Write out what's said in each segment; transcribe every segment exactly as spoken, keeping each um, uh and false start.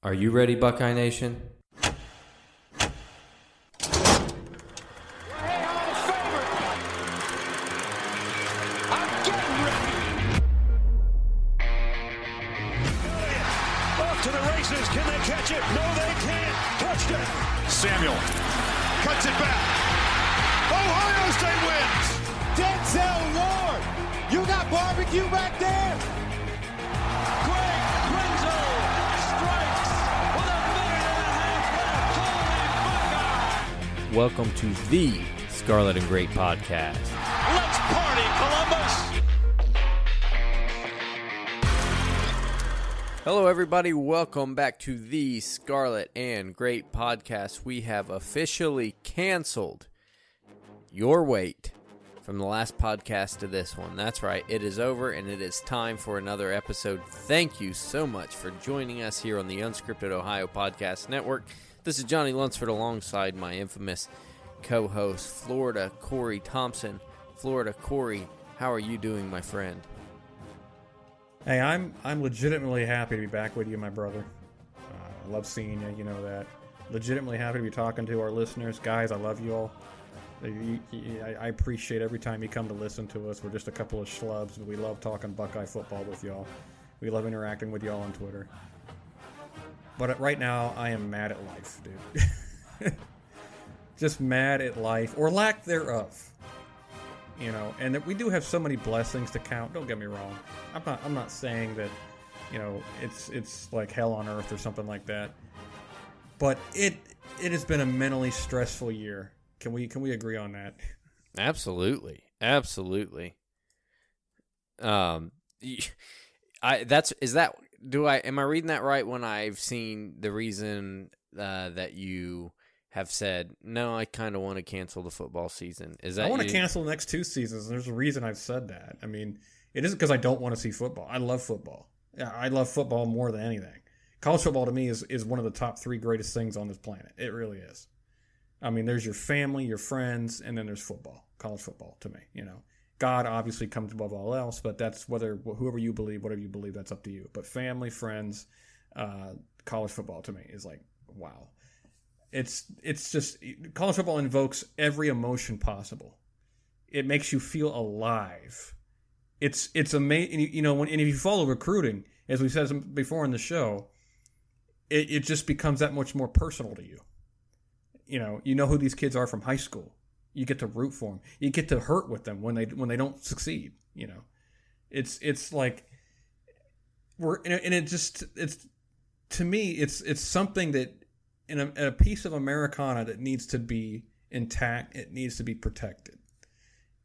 Are you ready, Buckeye Nation? Hey, I'm getting ready. Off to the races. Can they catch it? No, they can't. Touchdown. Samuel cuts it back. Ohio State wins. Denzel Ward, you got barbecue back there? Welcome to the Scarlet and Grey Podcast. Let's party, Columbus! Hello, everybody. Welcome back to the Scarlet and Grey Podcast. We have officially canceled your wait from the last podcast to this one. That's right. It is over, and it is time for another episode. Thank you so much for joining us here on the Unscripted Ohio Podcast Network. This is Johnny Lunsford alongside my infamous co-host, Florida Corey Thompson. Florida Corey, how are you doing, my friend? Hey, I'm I'm legitimately happy to be back with you, my brother. Uh, I love seeing you, you know that. Legitimately happy to be talking to our listeners. Guys, I love you all. You, you, I appreciate every time you come to listen to us. We're just a couple of schlubs, but we love talking Buckeye football with y'all. We love interacting with y'all on Twitter. But right now, I am mad at life, dude. Just mad at life, or lack thereof. You know, and that we do have so many blessings to count. Don't get me wrong. I'm not. I'm not saying that, you know, it's it's like hell on earth or something like that. But it it has been a mentally stressful year. Can we can we agree on that? Absolutely, absolutely. Um, I that's is that. Do I am I reading that right when I've seen the reason uh, that you have said, no, I kind of want to cancel the football season? Is that I want to cancel the next two seasons. And there's a reason I've said that. I mean, it isn't because I don't want to see football. I love football. I love football more than anything. College football to me is, is one of the top three greatest things on this planet. It really is. I mean, there's your family, your friends, and then there's football, college football to me, you know. God obviously comes above all else, but that's whether whoever you believe, whatever you believe, that's up to you. But family, friends, uh, college football to me is like, wow. It's it's just college football invokes every emotion possible. It makes you feel alive. It's it's amazing, you know. When, and if you follow recruiting, as we said before in the show, it, it just becomes that much more personal to you. You know, you know who these kids are from high school. You get to root for them. You get to hurt with them when they when they don't succeed. You know, it's it's like we're and it just it's to me it's it's something that in a, a piece of Americana that needs to be intact. It needs to be protected.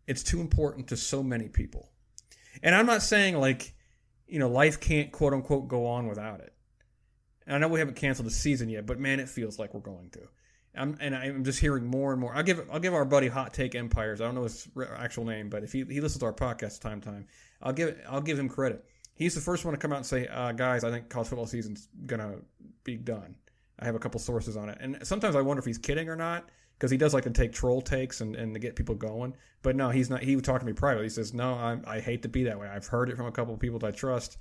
It's too important to so many people. And I'm not saying like you know life can't quote unquote go on without it. And I know we haven't canceled the season yet, but man, it feels like we're going to. I'm, and I'm just hearing more and more. I'll give I'll give our buddy Hot Take Empires. I don't know his actual name, but if he, he listens to our podcast time time, I'll give I'll give him credit. He's the first one to come out and say, uh, guys, I think college football season's gonna be done. I have a couple sources on it, and sometimes I wonder if he's kidding or not because he does like to take troll takes and, and to get people going. But no, he's not. He would talk to me privately. He says, no, I I hate to be that way. I've heard it from a couple of people that I trust.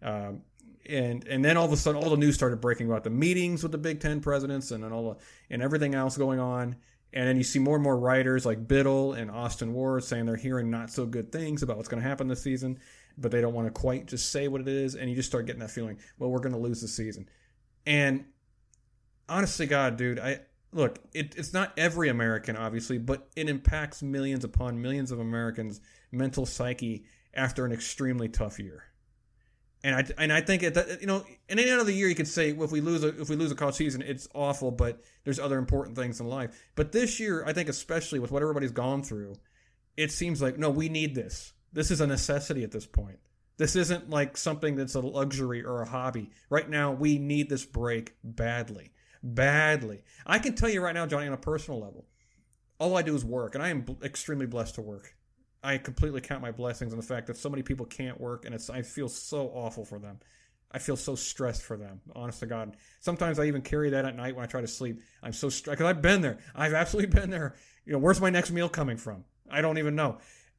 Um, And and then all of a sudden, all the news started breaking about the meetings with the Big Ten presidents and, and all the, and everything else going on. And then you see more and more writers like Biddle and Austin Ward saying they're hearing not so good things about what's going to happen this season, but they don't want to quite just say what it is. And you just start getting that feeling, well, we're going to lose this season. And honestly, God, dude, I look, it, it's not every American, obviously, but it impacts millions upon millions of Americans' mental psyche after an extremely tough year. And I and I think that, you know, in any other year you could say, well, if we lose a if we lose a college season, it's awful, but there's other important things in life. But this year, I think especially with what everybody's gone through, it seems like, no, we need this. This is a necessity at this point. This isn't like something that's a luxury or a hobby. Right now, we need this break badly, badly. I can tell you right now, Johnny, on a personal level, all I do is work, and I am extremely blessed to work. I completely count my blessings on the fact that so many people can't work, and it's I feel so awful for them. I feel so stressed for them, honest to God. Sometimes I even carry that at night when I try to sleep. I'm so stressed because I've been there. I've absolutely been there. You know, where's my next meal coming from? I don't even know.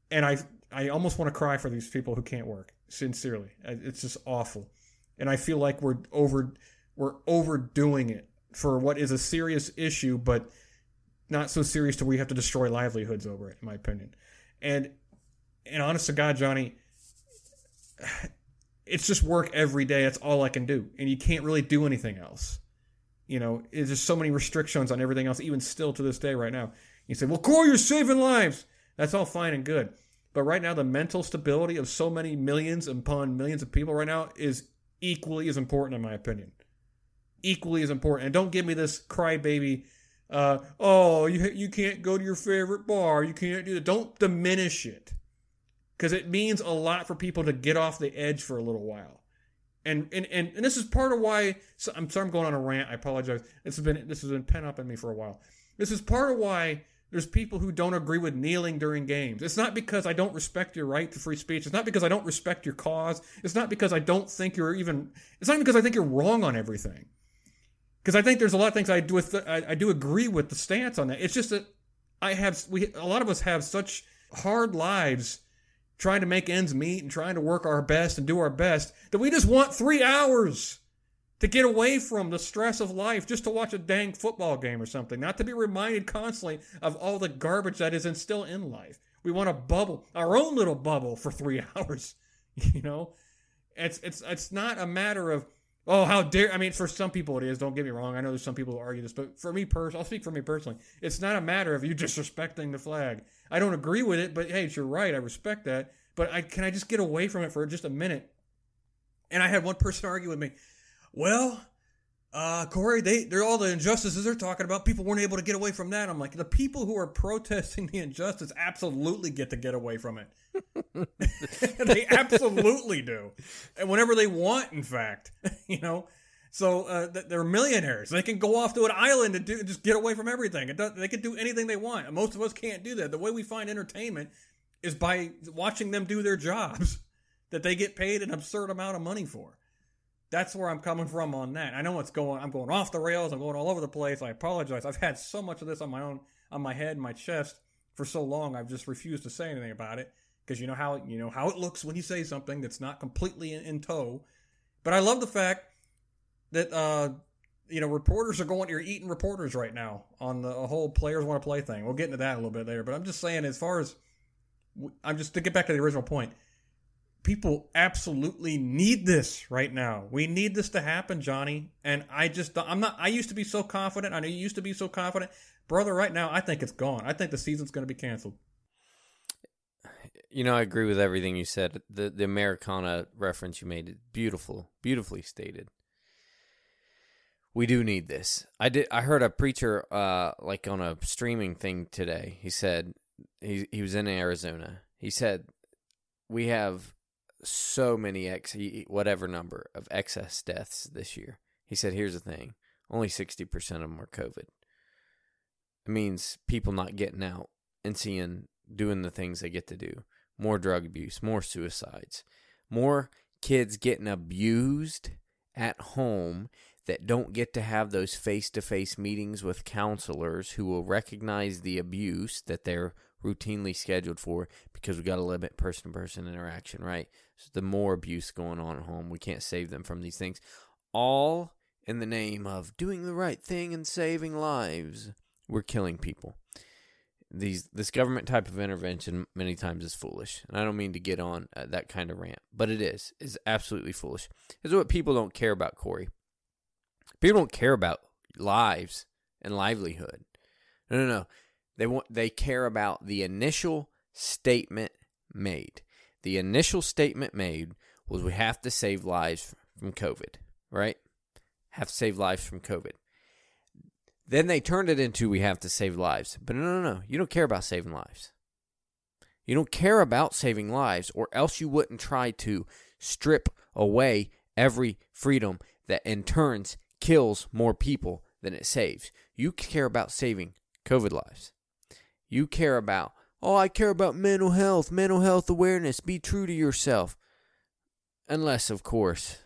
And I I almost want to cry for these people who can't work, sincerely. It's just awful. And I feel like we're over we're overdoing it for what is a serious issue, but not so serious to where we have to destroy livelihoods over it, in my opinion. And and honest to God, Johnny, it's just work every day. That's all I can do. And you can't really do anything else. You know, there's just so many restrictions on everything else, even still to this day right now. You say, well, Corey, you're saving lives. That's all fine and good. But right now, the mental stability of so many millions upon millions of people right now is equally as important, in my opinion. Equally as important. And don't give me this crybaby Uh, oh, you you can't go to your favorite bar. You can't do that. Don't diminish it, because it means a lot for people to get off the edge for a little while. And and, and, and this is part of why so I'm sorry I'm going on a rant. I apologize. This has been this has been pent up in me for a while. This is part of why there's people who don't agree with kneeling during games. It's not because I don't respect your right to free speech. It's not because I don't respect your cause. It's not because I don't think you're even. It's not because I think you're wrong on everything. Because I think there's a lot of things I do with the, I, I do agree with the stance on that. It's just that I have we a lot of us have such hard lives trying to make ends meet and trying to work our best and do our best that we just want three hours to get away from the stress of life just to watch a dang football game or something, not to be reminded constantly of all the garbage that is still in life. We want a bubble, our own little bubble for three hours. You know, it's it's it's not a matter of, oh, how dare, I mean, for some people it is, don't get me wrong. I know there's some people who argue this, but for me personally, I'll speak for me personally. It's not a matter of you disrespecting the flag. I don't agree with it, but hey, it's your right. I respect that. But I can I just get away from it for just a minute? And I had one person argue with me, well, uh, Corey, they, they're all the injustices they're talking about. People weren't able to get away from that. I'm like, the people who are protesting the injustice absolutely get to get away from it. They absolutely do, and whenever they want, in fact, you know. So uh, they're millionaires. They can go off to an island and do, just get away from everything. It does, they can do anything they want. And most of us can't do that. The way we find entertainment is by watching them do their jobs that they get paid an absurd amount of money for. That's where I'm coming from on that. I know what's going. I'm going off the rails. I'm going all over the place. I apologize. I've had so much of this on my own, on my head, and my chest for so long. I've just refused to say anything about it. Because you know how you know how it looks when you say something that's not completely in, in tow. But I love the fact that uh, you know reporters are going. You're eating reporters right now on the whole players want to play thing. We'll get into that a little bit later. But I'm just saying, as far as I'm just to get back to the original point, people absolutely need this right now. We need this to happen, Johnny. And I just I'm not. I used to be so confident. I know you used to be so confident, brother. Right now, I think it's gone. I think the season's going to be canceled. You know, I agree with everything you said. The the Americana reference you made, beautiful, beautifully stated. We do need this. I did. I heard a preacher, uh, like on a streaming thing today. He said he he was in Arizona. He said we have so many ex whatever number of excess deaths this year. He said, here's the thing: only sixty percent of them are COVID. It means people not getting out and seeing, doing the things they get to do. More drug abuse, more suicides, more kids getting abused at home that don't get to have those face-to-face meetings with counselors who will recognize the abuse that they're routinely scheduled for, because we got to limit person-to-person interaction, right? So the more abuse going on at home, we can't save them from these things. All in the name of doing the right thing and saving lives. We're killing people. These this government type of intervention many times is foolish, and I don't mean to get on uh, that kind of rant, but it is. It's absolutely foolish. It's what people don't care about, Corey. People don't care about lives and livelihood. No, no, no. They want. They care about the initial statement made. The initial statement made was we have to save lives from COVID, right? Have to save lives from COVID. Then they turned it into we have to save lives. But no, no, no. You don't care about saving lives. You don't care about saving lives, or else you wouldn't try to strip away every freedom that in turn kills more people than it saves. You care about saving COVID lives. You care about, oh, I care about mental health, mental health awareness, be true to yourself. Unless, of course,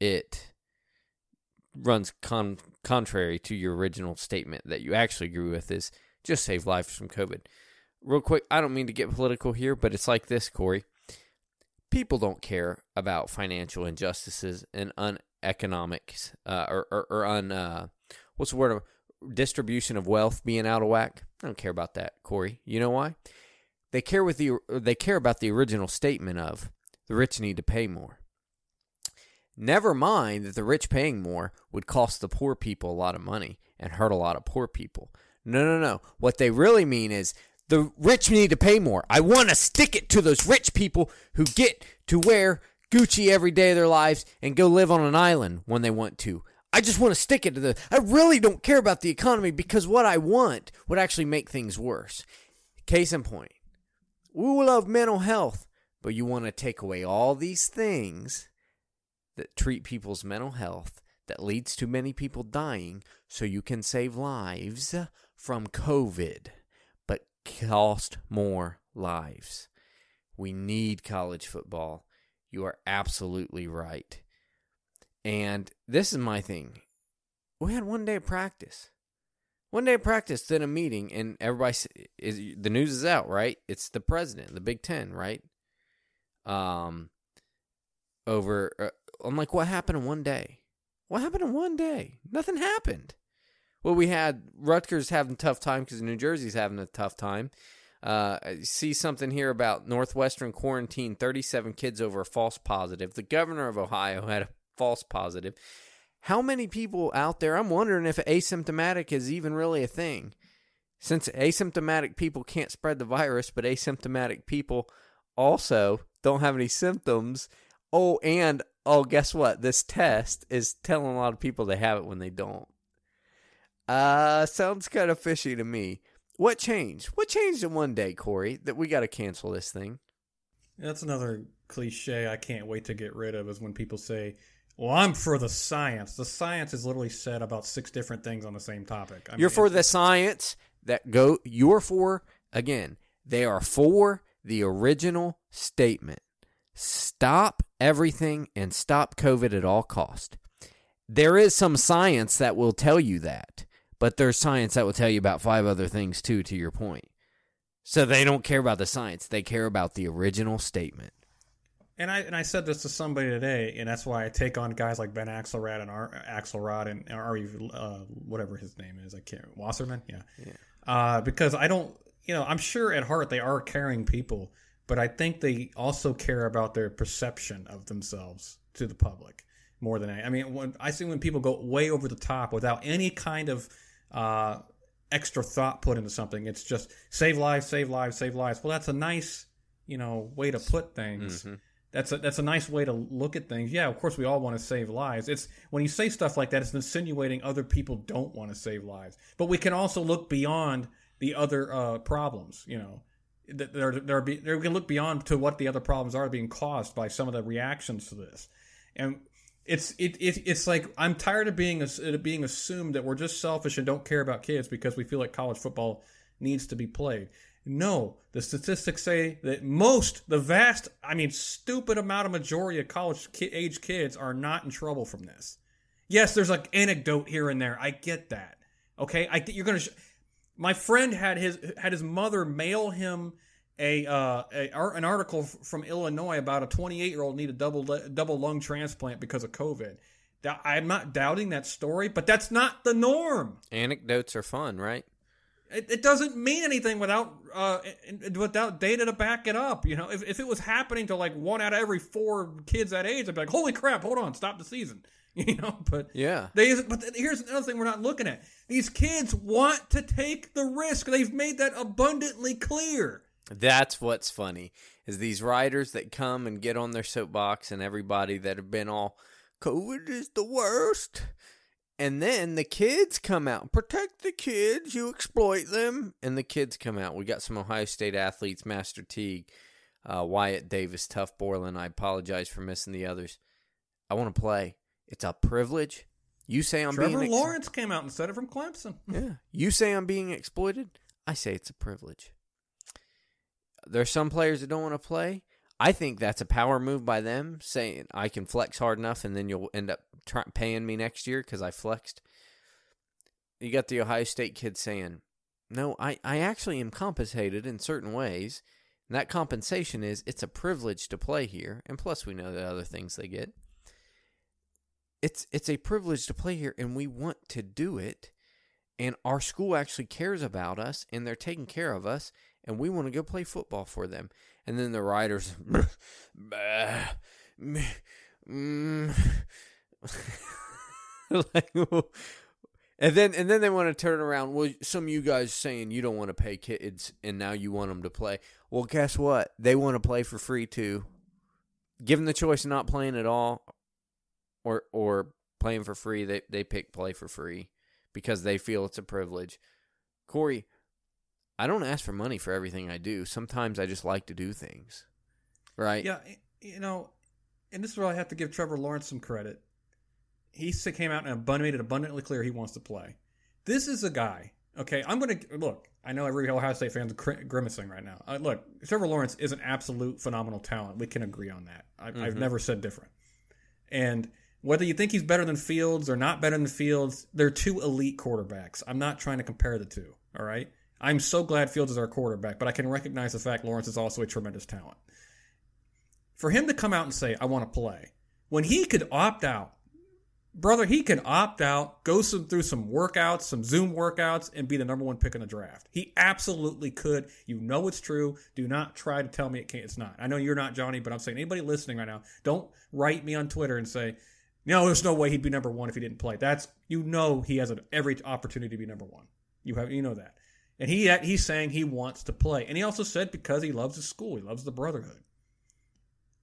it runs con- contrary to your original statement that you actually agree with, is just save lives from COVID. Real quick, I don't mean to get political here, but it's like this, Corey. People don't care about financial injustices and uneconomics, uh, or, or, or un, uh, what's the word, distribution of wealth being out of whack. I don't care about that, Corey. You know why? They care with the, they care about the original statement of the rich need to pay more. Never mind that the rich paying more would cost the poor people a lot of money and hurt a lot of poor people. No, no, no. What they really mean is the rich need to pay more. I want to stick it to those rich people who get to wear Gucci every day of their lives and go live on an island when they want to. I just want to stick it to the... I really don't care about the economy because what I want would actually make things worse. Case in point, we love mental health, but you want to take away all these things that treat people's mental health, that leads to many people dying, so you can save lives from COVID, but cost more lives. We need college football. You are absolutely right. And this is my thing. We had one day of practice. One day of practice, then a meeting, and everybody is, the news is out, right? It's the president, the Big Ten, right? Um, over... Uh, I'm like, what happened in one day? What happened in one day? Nothing happened. Well, we had Rutgers having a tough time because New Jersey's having a tough time. Uh, I see something here about Northwestern quarantine thirty-seven kids over a false positive. The governor of Ohio had a false positive. How many people out there? I'm wondering if asymptomatic is even really a thing. Since asymptomatic people can't spread the virus, but asymptomatic people also don't have any symptoms. Oh, and... Oh, guess what? This test is telling a lot of people they have it when they don't. Uh, sounds kind of fishy to me. What changed? What changed in one day, Corey, that we got to cancel this thing? That's another cliche I can't wait to get rid of, is when people say, well, I'm for the science. The science is literally said about six different things on the same topic. I you're mean, for the science that go. You're for, again, they are for the original statement. Stop everything and stop COVID at all cost. There is some science that will tell you that, but there's science that will tell you about five other things too, to your point. So they don't care about the science. They care about the original statement. And I and I said this to somebody today, and that's why I take on guys like Ben Axelrod and R, Axelrod and Ari, uh, whatever his name is. I can't remember. Wasserman? Yeah. yeah. Uh, because I don't, you know, I'm sure at heart they are caring people. But I think they also care about their perception of themselves to the public more than I. I mean, when, I see when people go way over the top without any kind of uh, extra thought put into something. It's just save lives, save lives, save lives. Well, that's a nice, you know, way to put things. Mm-hmm. That's a, that's a nice way to look at things. Yeah, of course, we all want to save lives. It's when you say stuff like that, it's insinuating other people don't want to save lives. But we can also look beyond the other uh, problems, you know. They're, they're, they're, we can look beyond to what the other problems are being caused by some of the reactions to this. And it's it, it it's like I'm tired of being being assumed that we're just selfish and don't care about kids because we feel like college football needs to be played. No, the statistics say that most, the vast, I mean, stupid amount of majority of college age kids are not in trouble from this. Yes, there's an anecdote here and there. I get that. Okay, I you're gonna. Sh- My friend had his had his mother mail him a, uh, a an article from Illinois about a twenty-eight year old need a double double lung transplant because of COVID. I'm not doubting that story, but that's not the norm. Anecdotes are fun, right? It, it doesn't mean anything without uh, without data to back it up. You know, if, if it was happening to like one out of every four kids that age, I'd be like, "Holy crap! Hold on, stop the season." You know, but yeah, they. But here's another thing we're not looking at: these kids want to take the risk. They've made that abundantly clear. That's what's funny is these writers that come and get on their soapbox and everybody that have been all COVID is the worst. And then the kids come out. Protect the kids. You exploit them. And the kids come out. We got some Ohio State athletes, Master Teague, uh, Wyatt Davis, Tough Borland. I apologize for missing the others. I want to play. It's a privilege. You say I'm Trevor being... Trevor Lawrence ex- came out and said it from Clemson. Yeah. You say I'm being exploited. I say it's a privilege. There's some players that don't want to play. I think that's a power move by them, saying I can flex hard enough and then you'll end up try- paying me next year because I flexed. You got the Ohio State kid saying, no, I, I actually am compensated in certain ways. And that compensation is it's a privilege to play here. And plus we know the other things they get. It's it's a privilege to play here and we want to do it. And our school actually cares about us and they're taking care of us. And we want to go play football for them. And then the writers, like, and then and then they want to turn around. Well, some of you guys saying you don't want to pay kids, and now you want them to play. Well, guess what? They want to play for free too. Given the choice of not playing at all, or or playing for free, they they pick play for free because they feel it's a privilege. Corey, I don't ask for money for everything I do. Sometimes I just like to do things, right? Yeah, you know, and this is where I have to give Trevor Lawrence some credit. He came out and made it abundantly clear he wants to play. This is a guy, okay, I'm going to, look, I know every Ohio State fan's grimacing right now. Uh, look, Trevor Lawrence is an absolute phenomenal talent. We can agree on that. I, mm-hmm. I've never said different. And whether you think he's better than Fields or not better than Fields, they're two elite quarterbacks. I'm not trying to compare the two, all right? I'm so glad Fields is our quarterback, but I can recognize the fact Lawrence is also a tremendous talent. For him to come out and say, I want to play, when he could opt out, brother, he could opt out, go some, through some workouts, some Zoom workouts, and be the number one pick in the draft. He absolutely could. You know it's true. Do not try to tell me it can't, it's not. I know you're not, Johnny, but I'm saying anybody listening right now, don't write me on Twitter and say, no, there's no way he'd be number one if he didn't play. That's, you know he has an, every opportunity to be number one. You have, you know that. And he he's saying he wants to play. And he also said because he loves his school. He loves the brotherhood.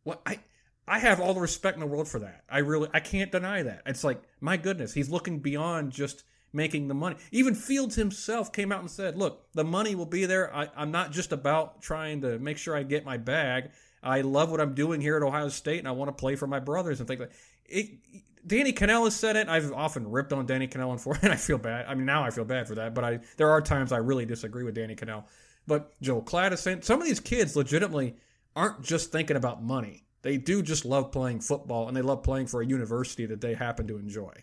Well, I I have all the respect in the world for that. I really, I can't deny that. It's like, my goodness, he's looking beyond just making the money. Even Fields himself came out and said, look, the money will be there. I, I'm not just about trying to make sure I get my bag. I love what I'm doing here at Ohio State, and I want to play for my brothers and things like that. It, Danny Kanell has said it. I've often ripped on Danny Kanell and for, and I feel bad. I mean, now I feel bad for that, but I there are times I really disagree with Danny Kanell. But Joel Kladdison, some of these kids legitimately aren't just thinking about money. They do just love playing football, and they love playing for a university that they happen to enjoy,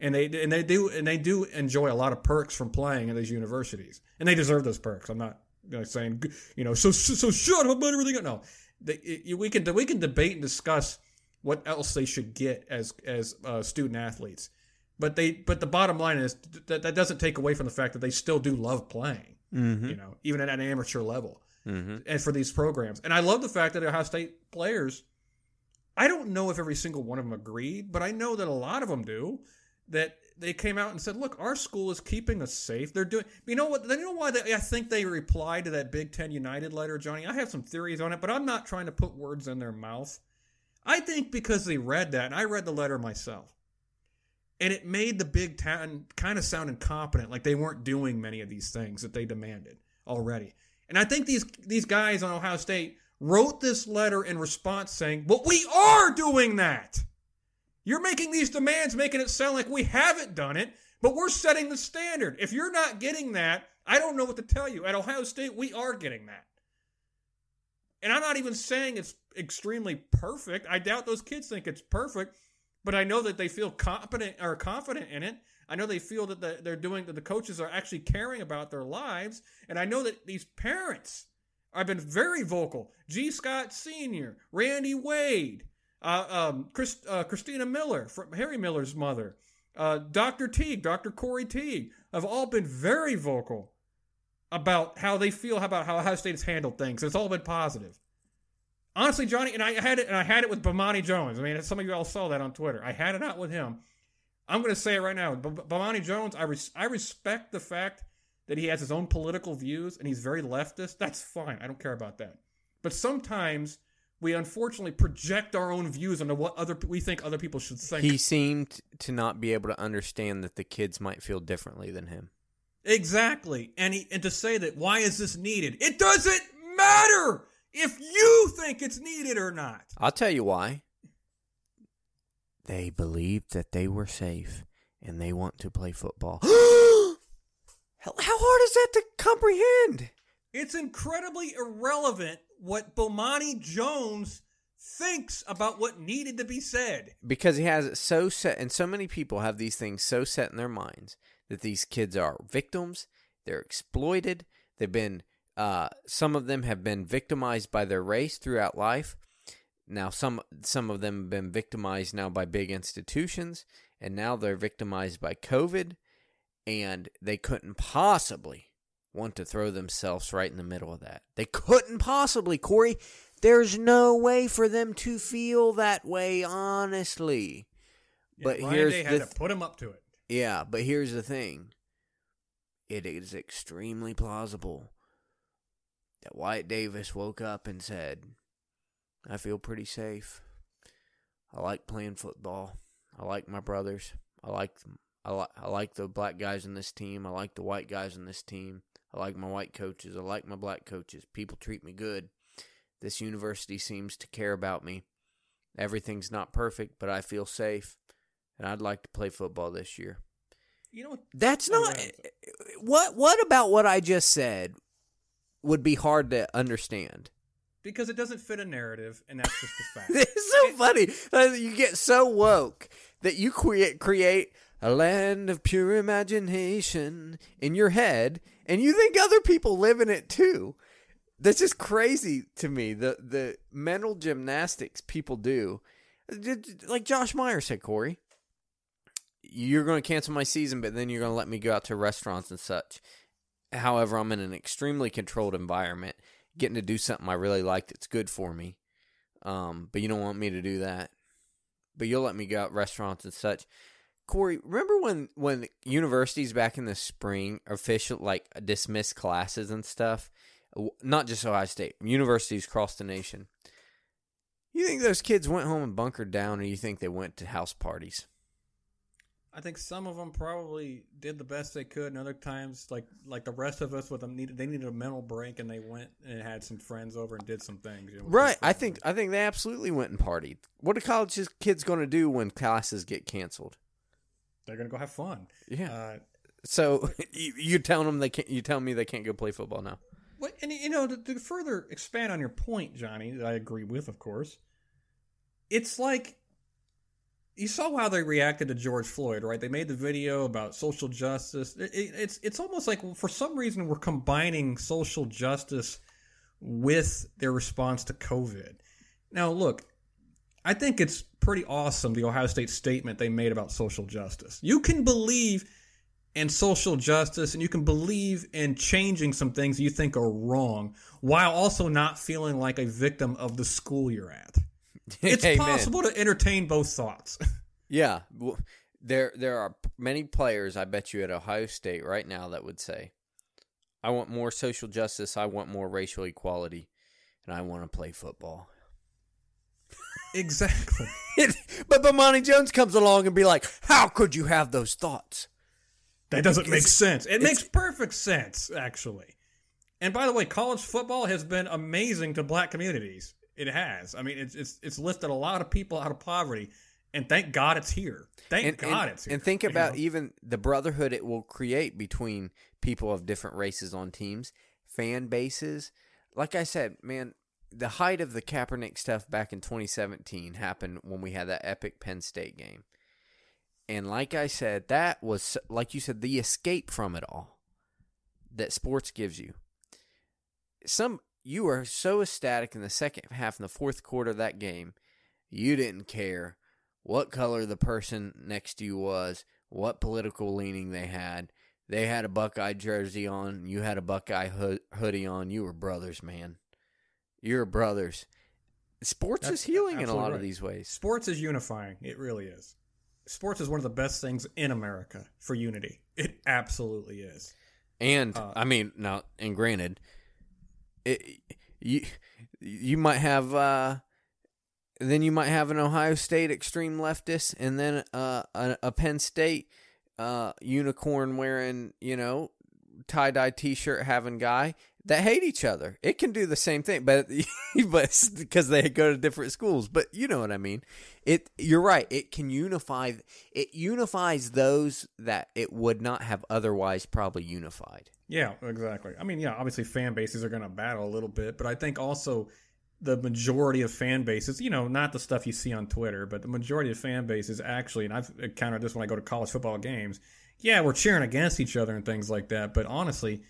and they and they do and they do enjoy a lot of perks from playing in these universities, and they deserve those perks. I'm not you know, saying you know so so, so shut up about everything. No, they, it, we can we can debate and discuss what else they should get as as uh, student athletes, but they but the bottom line is that that doesn't take away from the fact that they still do love playing, mm-hmm. you know, even at an amateur level, mm-hmm. and for these programs. And I love the fact that Ohio State players, I don't know if every single one of them agreed, but I know that a lot of them do. That they came out and said, "Look, our school is keeping us safe. They're doing, you know what? You know why they, I think they replied to that Big Ten United letter, Johnny. I have some theories on it, but I'm not trying to put words in their mouth." I think because they read that, and I read the letter myself, and it made the Big Ten kind of sound incompetent, like they weren't doing many of these things that they demanded already. And I think these these guys on Ohio State wrote this letter in response saying, well, we are doing that. You're making these demands, making it sound like we haven't done it, but we're setting the standard. If you're not getting that, I don't know what to tell you. At Ohio State, we are getting that. And I'm not even saying it's extremely perfect. I doubt those kids think it's perfect, but I know that they feel competent or confident in it. I know they feel that the, they're doing that the coaches are actually caring about their lives. And I know that these parents have been very vocal. G. Scott Senior, Randy Wade, uh, um, Chris, uh, Christina Miller, from Harry Miller's mother, uh, Doctor Teague, Doctor Corey Teague, have all been very vocal about how they feel about how Ohio State has handled things. It's all been positive. Honestly, Johnny, and I had it, and I had it with Bomani Jones. I mean, some of you all saw that on Twitter. I had it out with him. I'm going to say it right now. B- Bomani Jones, I, res- I respect the fact that he has his own political views and he's very leftist. That's fine. I don't care about that. But sometimes we unfortunately project our own views onto what other we think other people should think. He seemed to not be able to understand that the kids might feel differently than him. Exactly. And, he, and to say that, why is this needed? It doesn't matter if you think it's needed or not. I'll tell you why. They believed that they were safe, and they want to play football. How hard is that to comprehend? It's incredibly irrelevant what Bomani Jones thinks about what needed to be said. Because he has it so set, and so many people have these things so set in their minds that these kids are victims, they're exploited, they've been, uh, some of them have been victimized by their race throughout life. Now, some some of them have been victimized now by big institutions, and now they're victimized by COVID, and they couldn't possibly want to throw themselves right in the middle of that. They couldn't possibly, Corey. There's no way for them to feel that way, honestly. Yeah, but Ryan here's Day had the th- to put them up to it. Yeah, but here's the thing. It is extremely plausible that Wyatt Davis woke up and said, I feel pretty safe. I like playing football. I like my brothers. I like them. I, li- I like the black guys on this team. I like the white guys on this team. I like my white coaches. I like my black coaches. People treat me good. This university seems to care about me. Everything's not perfect, but I feel safe, and I'd like to play football this year. You know what? That's not – what What about what I just said would be hard to understand? Because it doesn't fit a narrative, and that's just the fact. It's so funny. You get so woke that you create, create a land of pure imagination in your head, and you think other people live in it too. That's just crazy to me, the the mental gymnastics people do. Like Josh Meyer said, Corey, you're going to cancel my season, but then you're going to let me go out to restaurants and such. However, I'm in an extremely controlled environment, getting to do something I really like that's good for me. Um, but you don't want me to do that. But you'll let me go out restaurants and such. Corey, remember when, when universities back in the spring official like dismissed classes and stuff? Not just Ohio State. Universities across the nation. You think those kids went home and bunkered down, or you think they went to house parties? I think some of them probably did the best they could, and other times, like like the rest of us, with them needed they needed a mental break, and they went and had some friends over and did some things. You know, right, I think I think they absolutely went and partied. What are college kids going to do when classes get canceled? They're going to go have fun. Yeah. Uh, so you, you're telling them they can't. You telling me they can't go play football now? What, and you know, to, to further expand on your point, Johnny, that I agree with, of course, it's like. You saw how they reacted to George Floyd, right? They made the video about social justice. It, it, it's it's almost like for some reason we're combining social justice with their response to COVID. Now, look, I think it's pretty awesome, the Ohio State statement they made about social justice. You can believe in social justice, and you can believe in changing some things you think are wrong while also not feeling like a victim of the school you're at. It's Amen. Possible to entertain both thoughts. Yeah. There there are many players, I bet you, at Ohio State right now that would say, I want more social justice, I want more racial equality, and I want to play football. Exactly. But Bomani Jones comes along and be like, how could you have those thoughts? That doesn't make sense. It makes perfect sense, actually. And by the way, college football has been amazing to black communities. It has. I mean, it's it's it's lifted a lot of people out of poverty, and thank God it's here. Thank and, God and, it's here. And think about know? even the brotherhood it will create between people of different races on teams, fan bases. Like I said, man, the height of the Kaepernick stuff back in twenty seventeen happened when we had that epic Penn State game. And like I said, that was, like you said, the escape from it all that sports gives you. Some... You are so ecstatic in the second half and the fourth quarter of that game You didn't care what color the person next to you was, what political leaning they had. They had a Buckeye jersey on. You had a Buckeye ho- hoodie on. You were brothers, man. You were brothers. Sports That's, is healing in a lot right. of these ways. Sports is unifying. It really is. Sports is one of the best things in America for unity. It absolutely is. And, uh, I mean, now, and granted, it, you you might have... Uh, Then you might have an Ohio State extreme leftist, and then uh, a, a Penn State uh, unicorn wearing, you know, tie-dye T-shirt having guy that hate each other. It can do the same thing, but but because they go to different schools. But you know what I mean. It you're right. It can unify. It unifies those that it would not have otherwise probably unified. Yeah, exactly. I mean, yeah, obviously fan bases are going to battle a little bit, but I think also. The majority of fan bases, you know, not the stuff you see on Twitter, but the majority of fan bases actually, and I've encountered this when I go to college football games, yeah, we're cheering against each other and things like that, but honestly,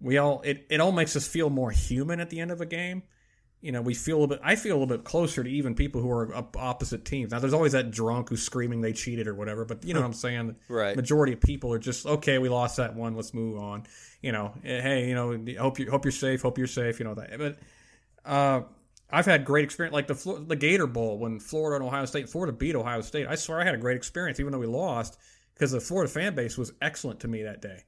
we all, it, it all makes us feel more human at the end of a game. You know, we feel a little bit, I feel a little bit closer to even people who are up opposite teams. Now, there's always that drunk who's screaming they cheated or whatever, but you know what I'm saying? Right. Majority of people are just, okay, we lost that one, let's move on. You know, hey, you know, hope, you, hope you're safe, hope you're safe, you know, that. But, uh, I've had great experience, like the the Gator Bowl when Florida and Ohio State, Florida beat Ohio State. I swear I had a great experience, even though we lost, because the Florida fan base was excellent to me that day.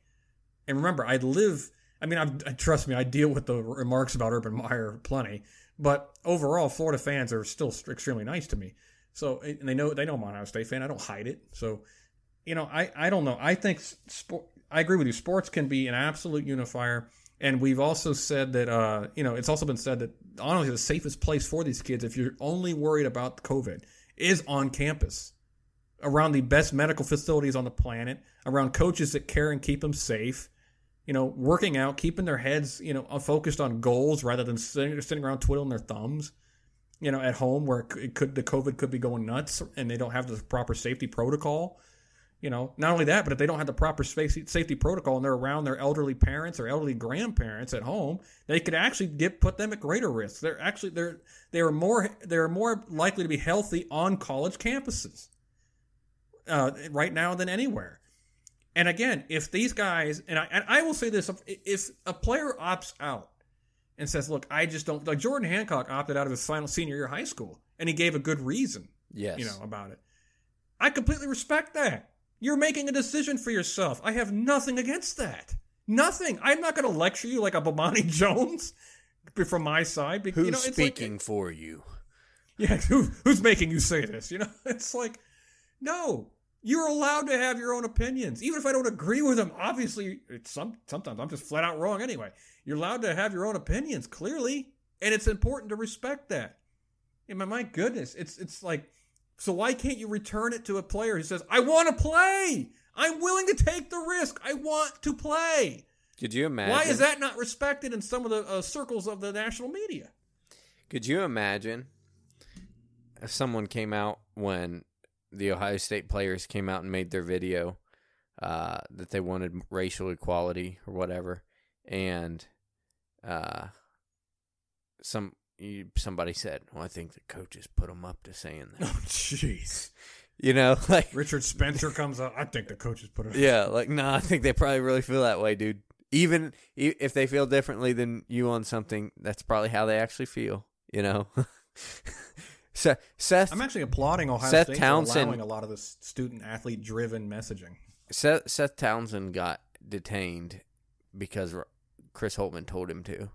And remember, I live, I mean, I, trust me, I deal with the remarks about Urban Meyer plenty, but overall, Florida fans are still extremely nice to me. So, and they know, they know I'm an Ohio State fan. I don't hide it. So, you know, I, I don't know. I think, sport, I agree with you. Sports can be an absolute unifier. And we've also said that, uh, you know, it's also been said that honestly the safest place for these kids, if you're only worried about COVID, is on campus, around the best medical facilities on the planet, around coaches that care and keep them safe, you know, working out, keeping their heads, you know, focused on goals rather than sitting, sitting around twiddling their thumbs, you know, at home where it could the COVID could be going nuts and they don't have the proper safety protocol. You know, not only that, but if they don't have the proper safety protocol and they're around their elderly parents or elderly grandparents at home, they could actually get put them at greater risk. They're actually they're they are more they are more likely to be healthy on college campuses uh, right now than anywhere. And again, if these guys and I and I will say this: if a player opts out and says, "Look, I just don't," like Jordan Hancock opted out of his final senior year of high school, and he gave a good reason, yes, you know, about it. I completely respect that. You're making a decision for yourself. I have nothing against that. Nothing. I'm not going to lecture you like a Bomani Jones from my side. Who's you know, it's speaking like, for you? Yeah, who, who's making you say this? You know, it's like, no, you're allowed to have your own opinions. Even if I don't agree with them, obviously, it's some, sometimes I'm just flat out wrong anyway. You're allowed to have your own opinions, clearly, and it's important to respect that. And my, my goodness, it's it's like... So why can't you return it to a player who says, I want to play. I'm willing to take the risk. I want to play. Could you imagine? Why is that not respected in some of the uh, circles of the national media? Could you imagine if someone came out when the Ohio State players came out and made their video uh, that they wanted racial equality or whatever, and uh, some... You, somebody said, well, I think the coaches put them up to saying that. Oh, jeez. You know, like... Richard Spencer comes up, I think the coaches put it up. Yeah, like, no, nah, I think they probably really feel that way, dude. Even if they feel differently than you on something, that's probably how they actually feel, you know? so, Seth... I'm actually applauding Ohio Seth State Townsend, for allowing a lot of this student-athlete-driven messaging. Seth, Seth Townsend got detained because Chris Holtmann told him to.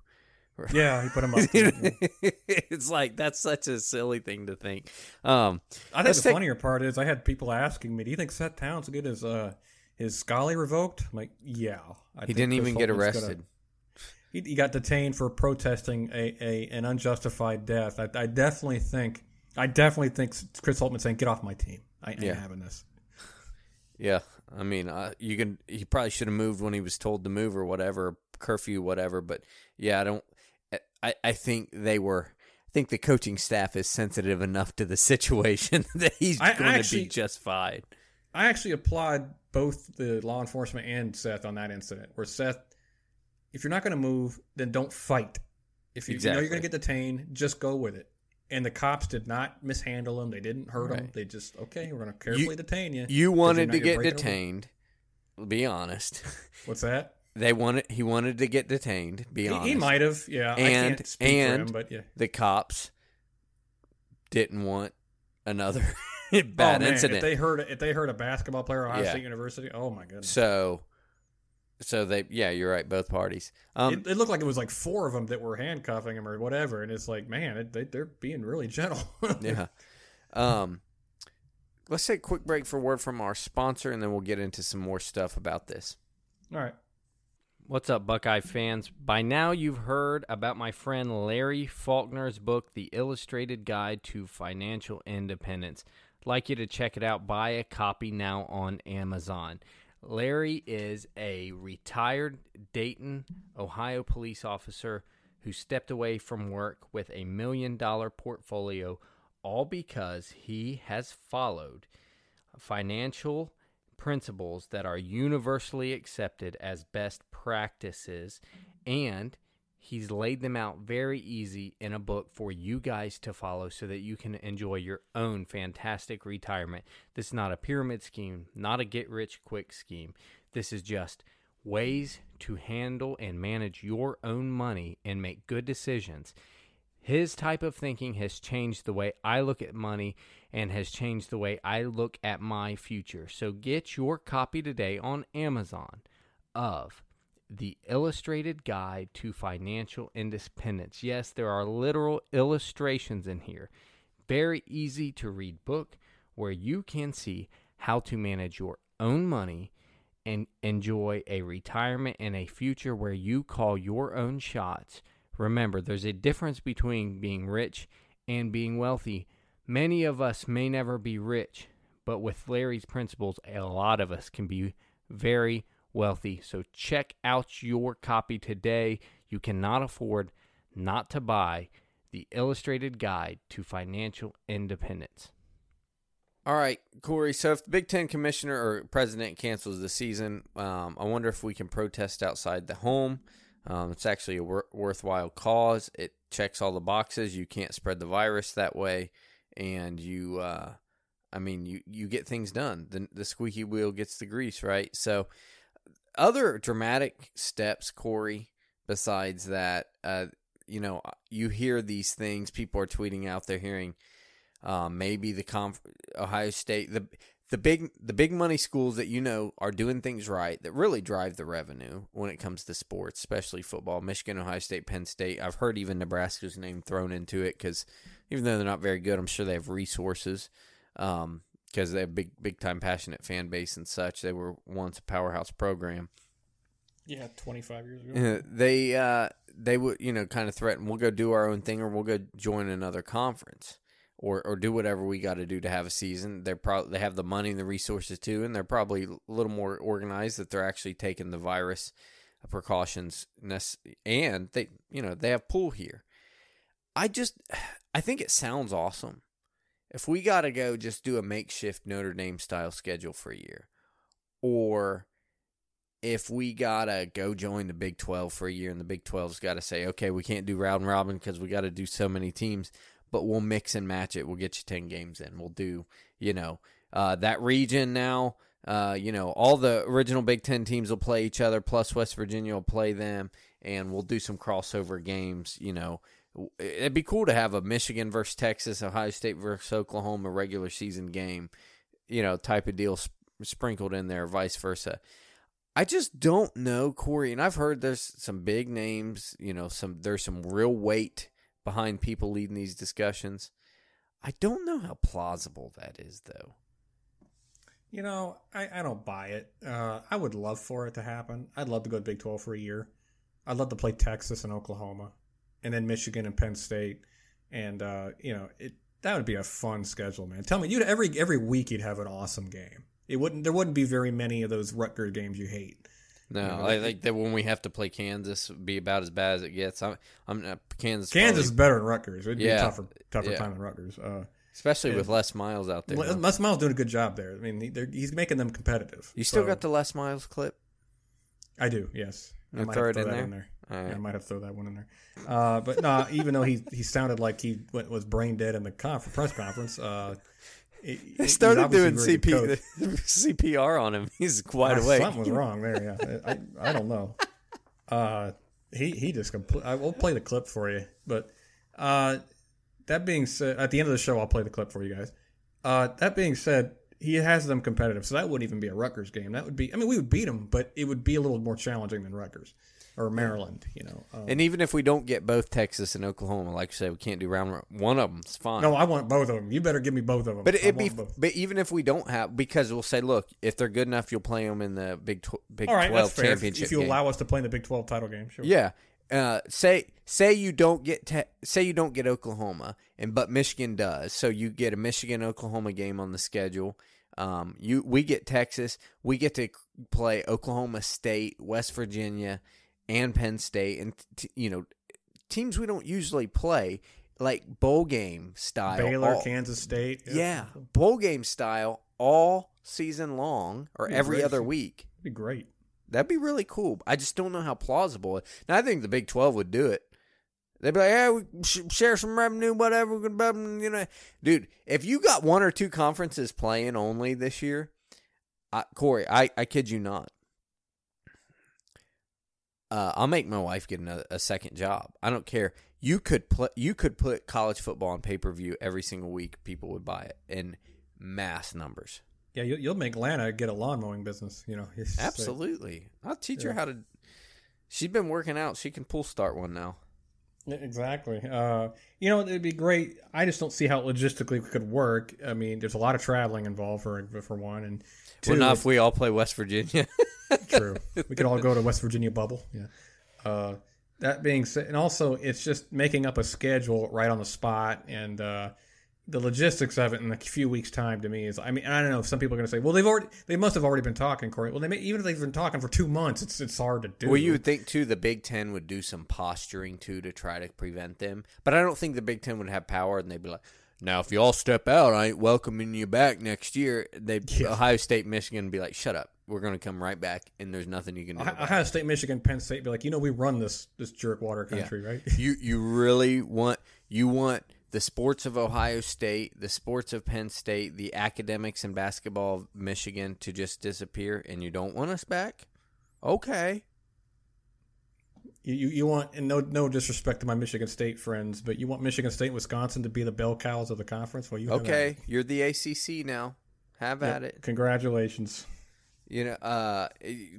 Yeah, he put him up. It's like, that's such a silly thing to think. Um, I think the take... funnier part is I had people asking me, do you think Seth Townsend get his, uh, his Scully revoked? I'm like, yeah. I he didn't even get arrested. Gonna... He, he got detained for protesting a, a an unjustified death. I, I definitely think I definitely think Chris Holtmann saying, get off my team. I ain't yeah. having this. Yeah, I mean, uh, you can. He probably should have moved when he was told to move or whatever, curfew, whatever. But yeah, I don't. I, I think they were. I think the coaching staff is sensitive enough to the situation that he's I, going actually, to be justified. I actually applaud both the law enforcement and Seth on that incident. Where Seth, if you're not going to move, then don't fight. If you, exactly. you know you're going to get detained, just go with it. And the cops did not mishandle him. They didn't hurt right. him. They just, okay, we're going to carefully you, detain you. You wanted to get detained. Be honest. What's that? They wanted. He wanted to get detained. Be he, honest. He might have. Yeah. And I can't speak and for him, but yeah. the cops didn't want another bad oh, incident. If they heard if they heard a basketball player at Ohio yeah. State University, oh my goodness. So. So they, yeah, you're right. Both parties. Um, it, it looked like it was like four of them that were handcuffing him or whatever, and it's like, man, it, they, they're being really gentle. yeah. Um, let's take a quick break for a word from our sponsor, and then we'll get into some more stuff about this. All right. What's up, Buckeye fans? By now, you've heard about my friend Larry Faulkner's book, The Illustrated Guide to Financial Independence. I'd like you to check it out. Buy a copy now on Amazon. Larry is a retired Dayton, Ohio police officer who stepped away from work with a million-dollar portfolio, all because he has followed financial principles that are universally accepted as best practices, and he's laid them out very easy in a book for you guys to follow so that you can enjoy your own fantastic retirement. This is not a pyramid scheme, not a get-rich-quick scheme. This is just ways to handle and manage your own money and make good decisions. His type of thinking has changed the way I look at money and has changed the way I look at my future. So get your copy today on Amazon of The Illustrated Guide to Financial Independence. Yes, there are literal illustrations in here. Very easy to read book where you can see how to manage your own money and enjoy a retirement and a future where you call your own shots. Remember, there's a difference between being rich and being wealthy. Many of us may never be rich, but with Larry's principles, a lot of us can be very wealthy. So check out your copy today. You cannot afford not to buy The Illustrated Guide to Financial Independence. All right, Corey. So if the Big Ten commissioner or president cancels the season, um, I wonder if we can protest outside the home. Um, it's actually a wor- worthwhile cause. It checks all the boxes. You can't spread the virus that way, and you, uh, I mean, you you get things done. The, the squeaky wheel gets the grease, right? So. Other dramatic steps, Corey, besides that, uh, you know, you hear these things. People are tweeting out. They're hearing uh, maybe the conf- Ohio State, the the big the big money schools that you know are doing things right that really drive the revenue when it comes to sports, especially football. Michigan, Ohio State, Penn State. I've heard even Nebraska's name thrown into it because even though they're not very good, I'm sure they have resources. Um Because they have big, big time, passionate fan base and such. They were once a powerhouse program. Yeah, twenty five years ago. They, uh, they would, you know, kind of threaten. We'll go do our own thing, or we'll go join another conference, or or do whatever we got to do to have a season. They're probably they have the money and the resources too, and they're probably a little more organized that they're actually taking the virus precautions. And they, you know, they have pool here. I just, I think it sounds awesome. If we got to go just do a makeshift Notre Dame-style schedule for a year, or if we got to go join the Big twelve for a year and the Big twelve's got to say, okay, we can't do round-robin because we got to do so many teams, but we'll mix and match it. We'll get you ten games in. We'll do, you know, uh, that region now, uh, you know, all the original Big Ten teams will play each other, plus West Virginia will play them, and we'll do some crossover games, you know. It'd be cool to have a Michigan versus Texas, Ohio State versus Oklahoma regular season game, you know, type of deal sp- sprinkled in there, vice versa. I just don't know, Corey, and I've heard there's some big names, you know, some there's some real weight behind people leading these discussions. I don't know how plausible that is, though. You know, I, I don't buy it. Uh, I would love for it to happen. I'd love to go to Big twelve for a year. I'd love to play Texas and Oklahoma. And then Michigan and Penn State, and uh, you know it, that would be a fun schedule, man. Tell me, you every every week you'd have an awesome game. It wouldn't there wouldn't be very many of those Rutgers games you hate. No, you know, I think that when we have to play Kansas, it'd be about as bad as it gets. I'm, I'm not, Kansas. Kansas is better than Rutgers. It'd yeah, be a tougher tougher yeah. time than Rutgers, uh, especially with Les Miles out there. Les, Les Miles doing a good job there. I mean, he, he's making them competitive. You still so. got the Les Miles clip? I do. Yes. I might have thrown that in there. All right. I might have thrown that one in there. Uh, but no, even though he, he sounded like he went, was brain dead in the conf- press conference, uh, he, he started doing C P, C P R on him. He's wide uh, awake. Something was wrong there. Yeah, I, I, I don't know. Uh, he he just complete. I will play the clip for you. But uh, that being said, at the end of the show, I'll play the clip for you guys. Uh, that being said, he has them competitive, so that wouldn't even be a Rutgers game. That would be. I mean, we would beat them, but it would be a little more challenging than Rutgers or Maryland. You know. Um, and even if we don't get both Texas and Oklahoma, like you said, we can't do round one of them. It's fine. No, I want both of them. You better give me both of them. But it'd be. Both. But even if we don't have, because we'll say, look, if they're good enough, you'll play them in the Big Tw- Big All right, Twelve that's fair. Championship. If, if you game. allow us to play in the Big Twelve title game, sure. Yeah. Uh, say say you don't get te- say you don't get Oklahoma, and but Michigan does, so you get a Michigan Oklahoma game on the schedule. Um, you we get Texas, we get to play Oklahoma State, West Virginia, and Penn State, and t- you know teams we don't usually play, like bowl game style. Baylor, all, Kansas State, yeah. yeah, bowl game style all season long or every great. other week. It'd be great. That'd be really cool. I just don't know how plausible it is. Now, I think the Big twelve would do it. They'd be like, yeah, we share some revenue, whatever. You know, dude, if you got one or two conferences playing only this year, I, Corey, I, I kid you not. Uh, I'll make my wife get another, a second job. I don't care. You could pl- You could put college football on pay-per-view every single week. People would buy it in mass numbers. Yeah, you'll make Lana get a lawn mowing business, you know. Absolutely. I'll teach yeah. her how to – she's been working out. She can pull start one now. Exactly. Uh, you know, it'd be great. I just don't see how it logistically could work. I mean, there's a lot of traveling involved for for one. And two, well, not if we all play West Virginia. True. We could all go to West Virginia bubble. Yeah. Uh, that being said – and also it's just making up a schedule right on the spot and – uh the logistics of it in a few weeks' time to me is, I mean, I don't know if some people are going to say, well, they've already, they must have already been talking, Corey. Well, they may, even if they've been talking for two months, it's it's hard to do. Well, you would think, too, the Big Ten would do some posturing, too, to try to prevent them. But I don't think the Big Ten would have power, and they'd be like, now, if you all step out, I ain't welcoming you back next year. They yeah. Ohio State, Michigan would be like, shut up. We're going to come right back, and there's nothing you can do. Ohio State, Michigan, Penn State be like, you know, we run this this jerk water country, yeah. right? You you really want you want – the sports of Ohio State, the sports of Penn State, the academics and basketball of Michigan to just disappear, and you don't want us back? Okay. You you want, and no no disrespect to my Michigan State friends, but you want Michigan State and Wisconsin to be the bell cows of the conference? Well, you okay, you're the A C C now. Have yep. at it. Congratulations. You know, uh,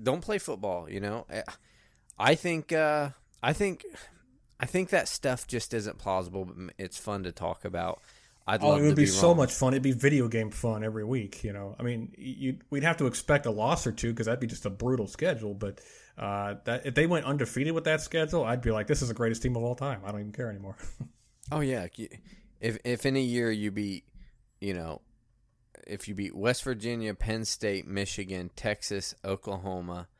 don't play football. You know, I think uh, I think. I think that stuff just isn't plausible, but it's fun to talk about. I'd love to be wrong. Oh, it would be so much fun. It'd be video game fun every week, you know. I mean, you'd, we'd have to expect a loss or two because that'd be just a brutal schedule. But uh, that, if they went undefeated with that schedule, I'd be like, this is the greatest team of all time. I don't even care anymore. Oh, yeah. If if in a year you beat, you know, if you beat West Virginia, Penn State, Michigan, Texas, Oklahoma –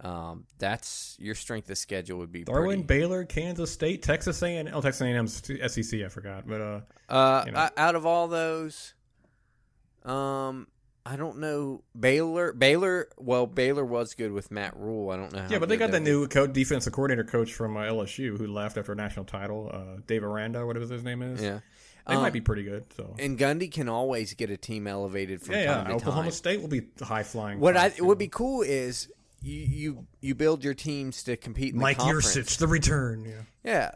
Um, that's your strength of schedule would be Darwin, pretty. Baylor, Kansas State, Texas A and M. Oh, Texas A and M's S E C, I forgot. But uh, uh you know. Out of all those, um, I don't know Baylor. Baylor, well, Baylor was good with Matt Rule. I don't know. How yeah, but they got the new co- defensive coordinator coach from uh, L S U who left after a national title. Uh, Dave Aranda, whatever his name is. Yeah. They um, might be pretty good. So and Gundy can always get a team elevated from yeah, time yeah. to Oklahoma time. Oklahoma State will be high flying. What I would be cool is. You, you you build your teams to compete in the Mike conference. Mike Yursich, the return. Yeah. yeah.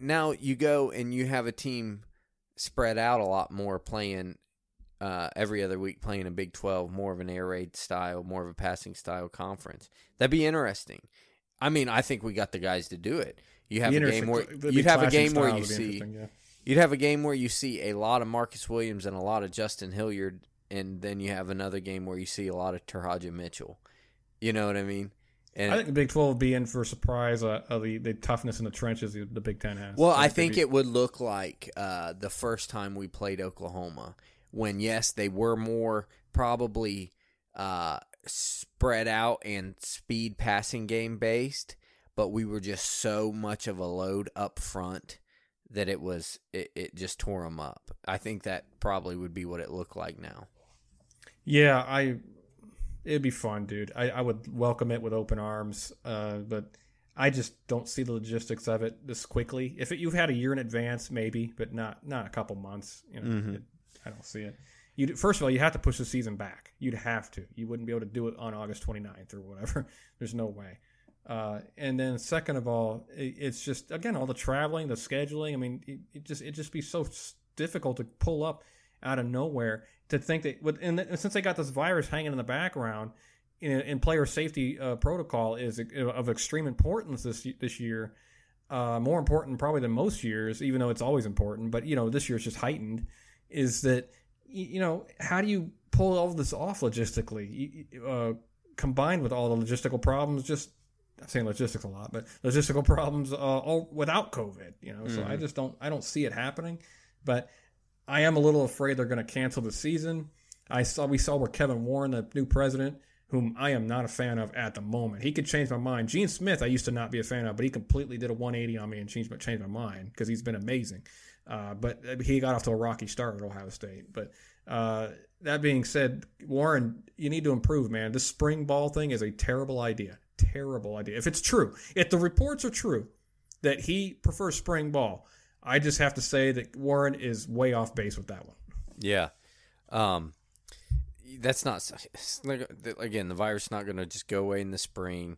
Now you go and you have a team spread out a lot more playing uh, every other week, playing a Big twelve, more of an air raid style, more of a passing style conference. That'd be interesting. I mean, I think we got the guys to do it. You have a game where you'd have a game where you see yeah. you'd have a game where you see a lot of Marcus Williams and a lot of Justin Hilliard, and then you have another game where you see a lot of Terhaja Mitchell. You know what I mean? And I think the Big twelve would be in for a surprise uh, of the, the toughness in the trenches the, the Big Ten has. Well, I think be... it would look like uh, the first time we played Oklahoma when, yes, they were more probably uh, spread out and speed passing game based, but we were just so much of a load up front that it was it, it just tore them up. I think that probably would be what it looked like now. Yeah, I... it'd be fun, dude. I, I would welcome it with open arms, uh, but I just don't see the logistics of it this quickly. If it, you've had a year in advance, maybe, but not not a couple months. You know, mm-hmm. it, I don't see it. You'd, first of all, you have to push the season back. You'd have to. You wouldn't be able to do it on August twenty-ninth or whatever. There's no way. Uh, and then second of all, it, it's just, again, all the traveling, the scheduling. I mean, it, it just, it'd just be so difficult to pull up out of nowhere to think that – and since they got this virus hanging in the background – and player safety uh, protocol is of extreme importance this this year, uh, more important probably than most years, even though it's always important. But, you know, this year it's just heightened, is that, you know, how do you pull all of this off logistically, uh, combined with all the logistical problems? Just I'm saying logistics a lot, but logistical problems uh, all without COVID, you know, mm-hmm. so I just don't I don't see it happening. But I am a little afraid they're going to cancel the season. I saw we saw where Kevin Warren, the new president, whom I am not a fan of at the moment. He could change my mind. Gene Smith, I used to not be a fan of, but he completely did a one eighty on me and changed my, changed my mind because he's been amazing. Uh, but he got off to a rocky start at Ohio State. But uh, that being said, Warren, you need to improve, man. This spring ball thing is a terrible idea. Terrible idea. If it's true, if the reports are true that he prefers spring ball, I just have to say that Warren is way off base with that one. Yeah. Um That's not again. The virus is not going to just go away in the spring.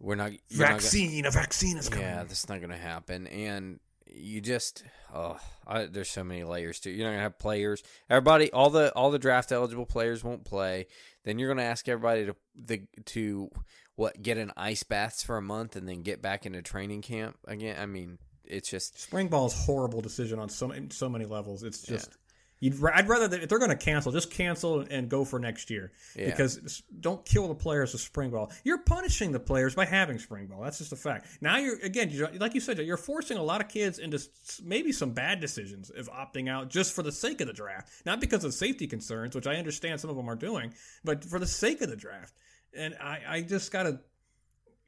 We're not vaccine. Not gonna, a vaccine is coming. Yeah, that's not going to happen. And you just oh, I, there's so many layers to it. You're not going to have players. Everybody, all the all the draft eligible players won't play. Then you're going to ask everybody to the to what get in ice baths for a month and then get back into training camp again. I mean, it's just spring ball's horrible decision on so so many levels. It's just. Yeah. You'd, I'd rather that if they're going to cancel, just cancel and go for next year yeah. because don't kill the players with spring ball. You're punishing the players by having spring ball. That's just a fact. Now you're again, you're, like you said, you're forcing a lot of kids into maybe some bad decisions of opting out just for the sake of the draft, not because of safety concerns, which I understand some of them are doing, but for the sake of the draft. And I, I just got to.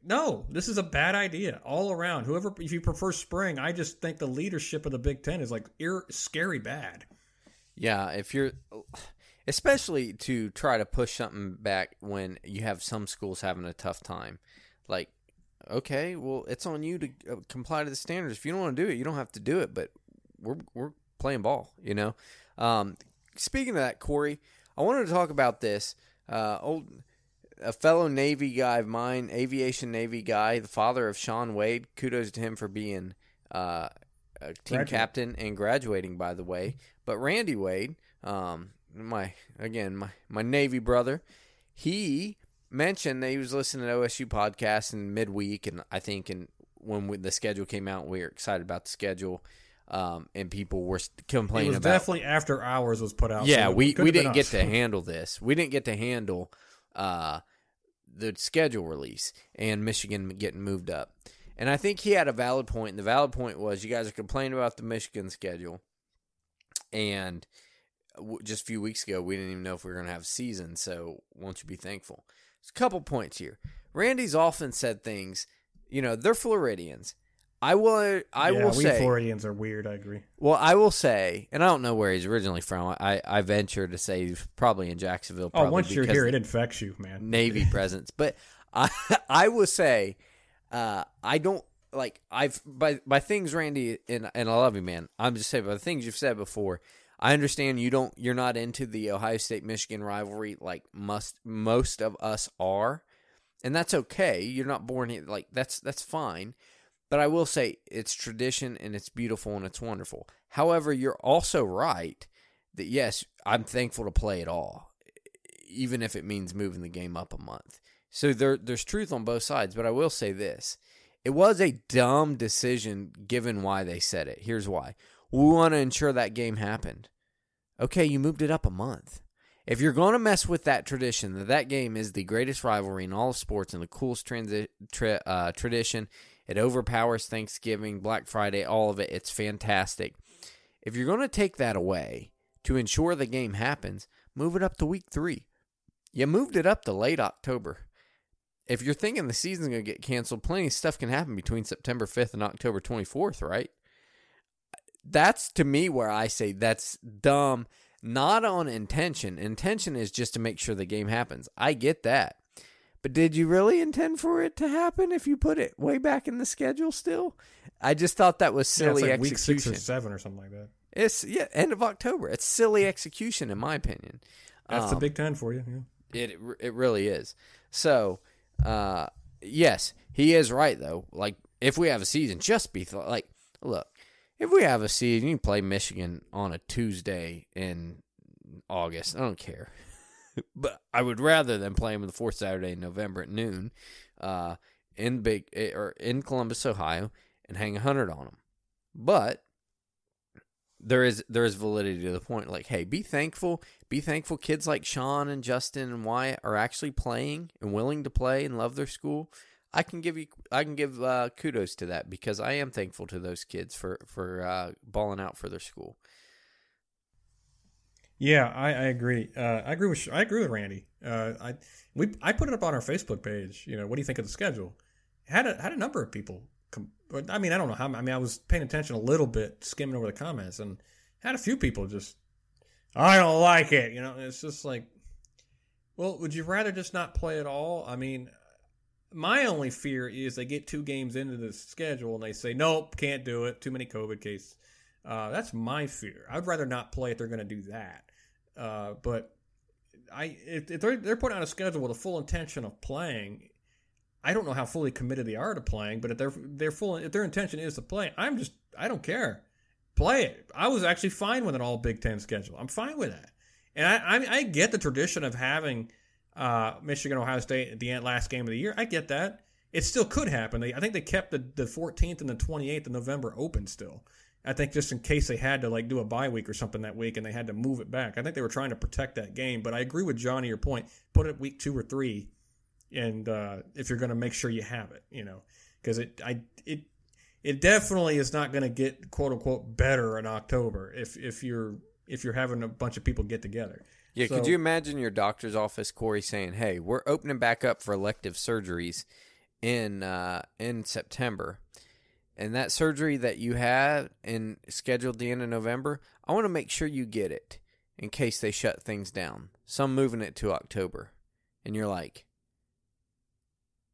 No, this is a bad idea all around. Whoever, if you prefer spring, I just think the leadership of the Big Ten is like ir- scary bad. Yeah, if you're, especially to try to push something back when you have some schools having a tough time. Like, okay, well, it's on you to comply to the standards. If you don't want to do it, you don't have to do it, but we're we're playing ball, you know? Um, speaking of that, Corey, I wanted to talk about this. Uh, old a fellow Navy guy of mine, aviation Navy guy, the father of Sean Wade, kudos to him for being uh, a team Graduate. captain and graduating, by the way. But Randy Wade, um, my again, my, my Navy brother, he mentioned that he was listening to O S U podcasts in midweek, and I think and when we, the schedule came out, we were excited about the schedule, um, and people were complaining about it. It was about, definitely after hours was put out. Yeah, so we, we didn't get to handle this. We didn't get to handle uh, the schedule release and Michigan getting moved up. And I think he had a valid point, and the valid point was you guys are complaining about the Michigan schedule. And just a few weeks ago, we didn't even know if we were going to have a season, so won't you be thankful? There's a couple points here. Randy's often said things, you know, they're Floridians. I will I yeah, will say. Yeah, we Floridians are weird, I agree. Well, I will say, and I don't know where he's originally from. I, I venture to say he's probably in Jacksonville. Probably oh, once you're here, it infects you, man. Navy presence. But I, I will say, uh, I don't. Like I've by by things, Randy, and and I love you, man. I'm just saying by the things you've said before. I understand you don't, you're not into the Ohio State Michigan rivalry like must most of us are, and that's okay. You're not born here, like that's that's fine. But I will say it's tradition and it's beautiful and it's wonderful. However, you're also right that yes, I'm thankful to play at all, even if it means moving the game up a month. So there there's truth on both sides. But I will say this. It was a dumb decision given why they said it. Here's why. We want to ensure that game happened. Okay, you moved it up a month. If you're going to mess with that tradition, that that game is the greatest rivalry in all of sports and the coolest transi- tra- uh, tradition, it overpowers Thanksgiving, Black Friday, all of it. It's fantastic. If you're going to take that away to ensure the game happens, move it up to week three. You moved it up to late October. If you're thinking the season's going to get canceled, plenty of stuff can happen between September fifth and October twenty-fourth, right? That's, to me, where I say that's dumb. Not on intention. Intention is just to make sure the game happens. I get that. But did you really intend for it to happen if you put it way back in the schedule still? I just thought that was silly yeah, it's like execution. Week six or seven or something like that. It's yeah, end of October. It's silly execution in my opinion. That's um, the Big Ten for you. Yeah. It it really is. So, uh, yes, he is right though. Like if we have a season, just be th- like, look, if we have a season, you can play Michigan on a Tuesday in August. I don't care. But I would rather than play them the fourth Saturday in November at noon, uh, in big or in Columbus, Ohio, and hang a hundred on them. But there is there is validity to the point. Like, hey, be thankful, be thankful. Kids like Sean and Justin and Wyatt are actually playing and willing to play and love their school. I can give you, I can give uh, kudos to that because I am thankful to those kids for for uh, balling out for their school. Yeah, I, I agree. Uh, I agree with I agree with Randy. Uh, I we I put it up on our Facebook page. You know, what do you think of the schedule? Had a, had a number of people. Com- I mean, I don't know how. I mean, I was paying attention a little bit, skimming over the comments, and had a few people just, I don't like it. You know, it's just like, well, would you rather just not play at all? I mean, my only fear is they get two games into the schedule and they say, nope, can't do it. Too many COVID cases. Uh, that's my fear. I'd rather not play if they're going to do that. Uh, but I, if, if they're, they're putting out a schedule with a full intention of playing, I don't know how fully committed they are to playing. But if they're they're full, if their intention is to play, I'm just I don't care. Play it. I was actually fine with an all Big Ten schedule. I'm fine with that. And I I, I get the tradition of having uh, Michigan Ohio State at the end, last game of the year. I get that. It still could happen. They, I think they kept the, the fourteenth and the twenty-eighth of November open still. I think just in case they had to like do a bye week or something that week and they had to move it back. I think they were trying to protect that game, but I agree with Johnny, your point. Put it week two or three, and uh, if you're going to make sure you have it, you know, because it I it it definitely is not going to get quote unquote better in October if if you're if you're having a bunch of people get together. Yeah, so, could you imagine your doctor's office, Corey, saying, "Hey, we're opening back up for elective surgeries in uh, in September." And that surgery that you had and scheduled the end of November, I want to make sure you get it in case they shut things down. So I'm moving it to October. And you're like,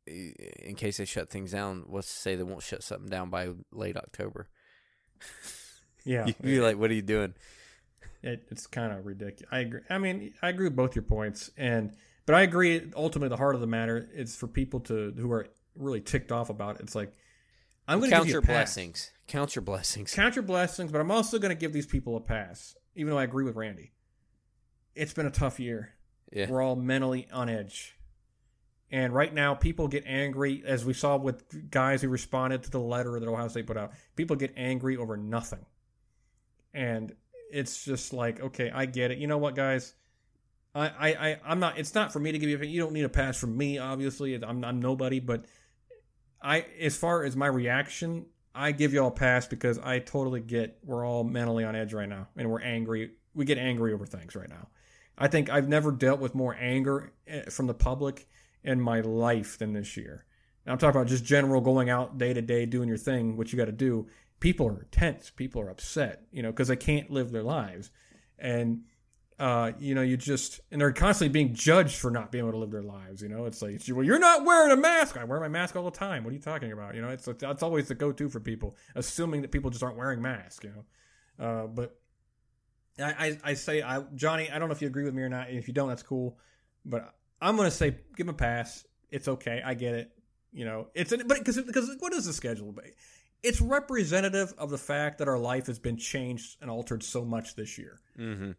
in case they shut things down, what's to say they won't shut something down by late October? Yeah. You're like, what are you doing? It, it's kind of ridiculous. I agree. I mean, I agree with both your points. and But I agree, ultimately, the heart of the matter is for people to who are really ticked off about it. It's like, I'm going to count give you your a pass. blessings. Count your blessings. Count your blessings, but I'm also going to give these people a pass, even though I agree with Randy. It's been a tough year. Yeah. We're all mentally on edge. And right now, people get angry, as we saw with guys who responded to the letter that Ohio State put out. People get angry over nothing. And it's just like, okay, I get it. You know what, guys? I, I, I, I'm not. It's not for me to give you a, you don't need a pass from me, obviously. I'm, I'm nobody, but... I, as far as my reaction, I give y'all a pass because I totally get we're all mentally on edge right now and we're angry. We get angry over things right now. I think I've never dealt with more anger from the public in my life than this year. And I'm talking about just general going out day to day, doing your thing, what you got to do. People are tense. People are upset, you know, because they can't live their lives. And, uh, you know, you just, and they're constantly being judged for not being able to live their lives. You know, it's like, well, you're not wearing a mask. I wear my mask all the time. What are you talking about? You know, it's, that's always the go-to for people, assuming that people just aren't wearing masks, you know? Uh, but I, I, I say, I, Johnny, I don't know if you agree with me or not. If you don't, that's cool. But I'm going to say, give him a pass. It's okay. I get it. You know, it's, but because, because what is the schedule? It's representative of the fact that our life has been changed and altered so much this year. Mm-hmm.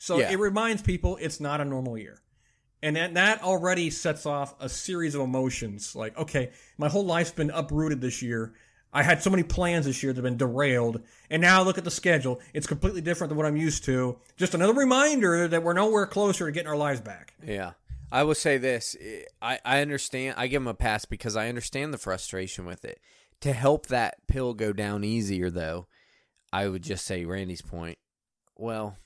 So yeah. It reminds people it's not a normal year. And that, that already sets off a series of emotions. Like, okay, my whole life's been uprooted this year. I had so many plans this year that have been derailed. And now look at the schedule. It's completely different than what I'm used to. Just another reminder that we're nowhere closer to getting our lives back. Yeah. I will say this. I, I understand. I give them a pass because I understand the frustration with it. To help that pill go down easier, though, I would just say Randy's point. Well...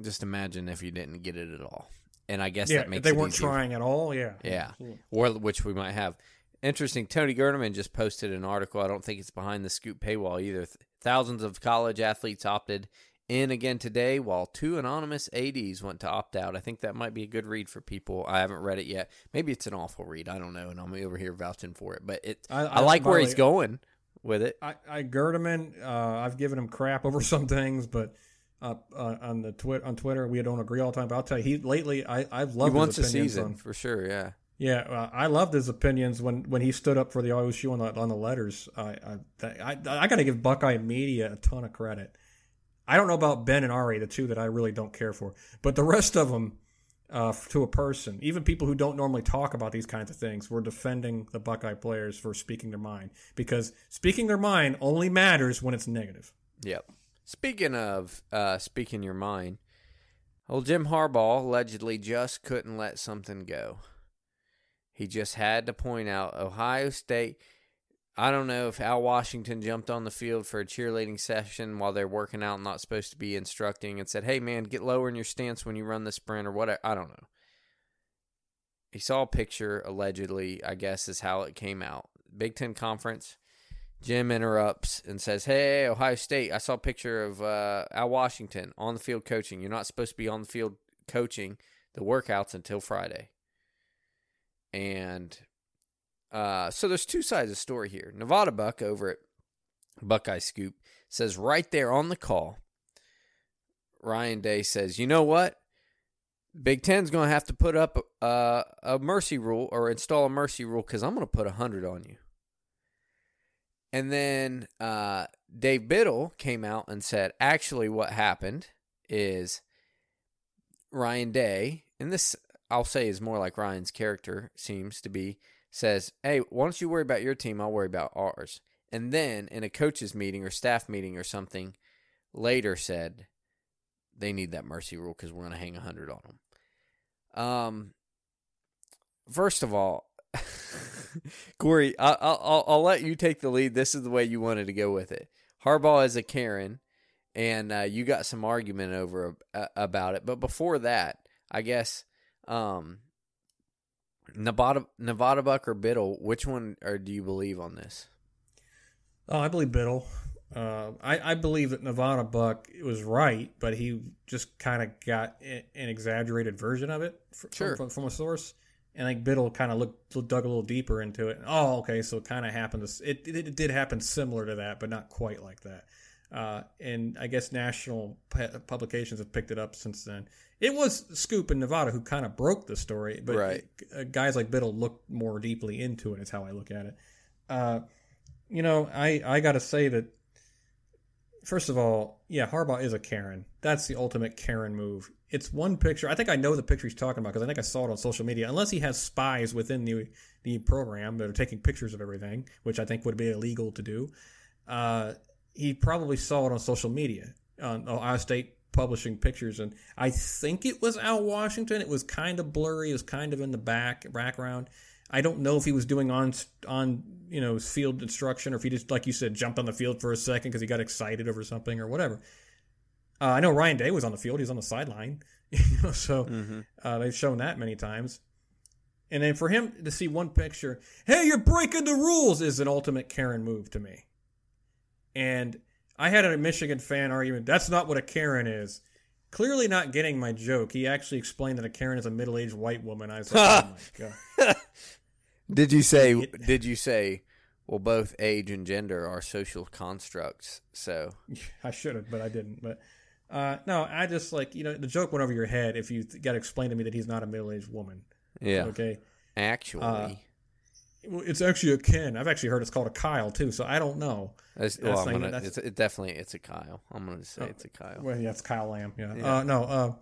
Just imagine if you didn't get it at all. And I guess yeah, that makes it easier. They weren't trying at all, yeah. Yeah, or which we might have. Interesting, Tony Gerdeman just posted an article. I don't think it's behind the Scoop paywall either. Thousands of college athletes opted in again today, while two anonymous A Ds went to opt out. I think that might be a good read for people. I haven't read it yet. Maybe it's an awful read. I don't know, and I'm over here vouching for it. But it, I, I, I like where way, he's going with it. I, I Gerdeman, uh, I've given him crap over some things, but uh, uh, on the twi- on Twitter, we don't agree all the time. But I'll tell you, he lately, I, I've loved he wants his opinions a season, on, for sure, yeah. Yeah, uh, I loved his opinions when, when he stood up for the O S U on the, on the letters. I I, I, I got to give Buckeye Media a ton of credit. I don't know about Ben and Ari, the two that I really don't care for, but the rest of them, uh, to a person, even people who don't normally talk about these kinds of things, were defending the Buckeye players for speaking their mind, because speaking their mind only matters when it's negative. Yep. Speaking of uh, speaking your mind, old Jim Harbaugh allegedly just couldn't let something go. He just had to point out Ohio State. I don't know if Al Washington jumped on the field for a cheerleading session while they're working out and not supposed to be instructing and said, hey, man, get lower in your stance when you run the sprint or whatever. I don't know. He saw a picture, allegedly, I guess is how it came out. Big Ten Conference, Jim interrupts and says, hey, Ohio State, I saw a picture of uh, Al Washington on the field coaching. You're not supposed to be on the field coaching the workouts until Friday. And... Uh, so there's two sides of the story here. Nevada Buck over at Buckeye Scoop says right there on the call, Ryan Day says, you know what? Big Ten's going to have to put up a, a mercy rule or install a mercy rule because I'm going to put one hundred on you. And then uh, Dave Biddle came out and said, actually what happened is Ryan Day, and this I'll say is more like Ryan's character seems to be, says, hey, why don't you worry about your team, I'll worry about ours. And then in a coaches meeting or staff meeting or something later said, they need that mercy rule because we're going to hang one hundred on them. Um, first of all, Corey, I, I'll, I'll let you take the lead. This is the way you wanted to go with it. Harbaugh is a Karen, and uh, you got some argument over uh, about it. But before that, I guess... Um, Nevada, Nevada Buck or Biddle, which one or do you believe on this? Oh, I believe Biddle. Uh, I, I believe that Nevada Buck was right, but he just kind of got an exaggerated version of it from, sure. from, from a source. And I think Biddle kind of looked dug a little deeper into it. Oh, okay, so it kind of happened. To, it, it it did happen similar to that, but not quite like that. Uh, and I guess national publications have picked it up since then. It was Scoop in Nevada who kind of broke the story, but right. guys like Biddle looked more deeply into it is how I look at it. Uh, you know, I, I got to say that, first of all, yeah, Harbaugh is a Karen. That's the ultimate Karen move. It's one picture. I think I know the picture he's talking about because I think I saw it on social media, unless he has spies within the, the program that are taking pictures of everything, which I think would be illegal to do. Uh He probably saw it on social media, on Ohio State publishing pictures. And I think it was Al Washington. It was kind of blurry. It was kind of in the back background. I don't know if he was doing on, on you know, field instruction or if he just, like you said, jumped on the field for a second because he got excited over something or whatever. Uh, I know Ryan Day was on the field. He was on the sideline. You know, so mm-hmm. uh, they've shown that many times. And then for him to see one picture, hey, you're breaking the rules, is an ultimate Karen move to me. And I had a Michigan fan argument, that's not what a Karen is. Clearly not getting my joke. He actually explained that a Karen is a middle-aged white woman. I was like, oh my God. Did you say, it, did you say, well, both age and gender are social constructs, so. I should have, but I didn't. But uh, no, I just like, you know, the joke went over your head if you got to explain to me that he's not a middle-aged woman. Yeah. Okay. Actually. Uh, Well, it's actually a Ken. I've actually heard it's called a Kyle too, so I don't know. That's, well, that's I'm gonna, that's, it's it definitely it's a Kyle. I'm going to say oh, it's a Kyle. Well, yeah, it's Kyle Lamb. Yeah. yeah. Uh, no, uh,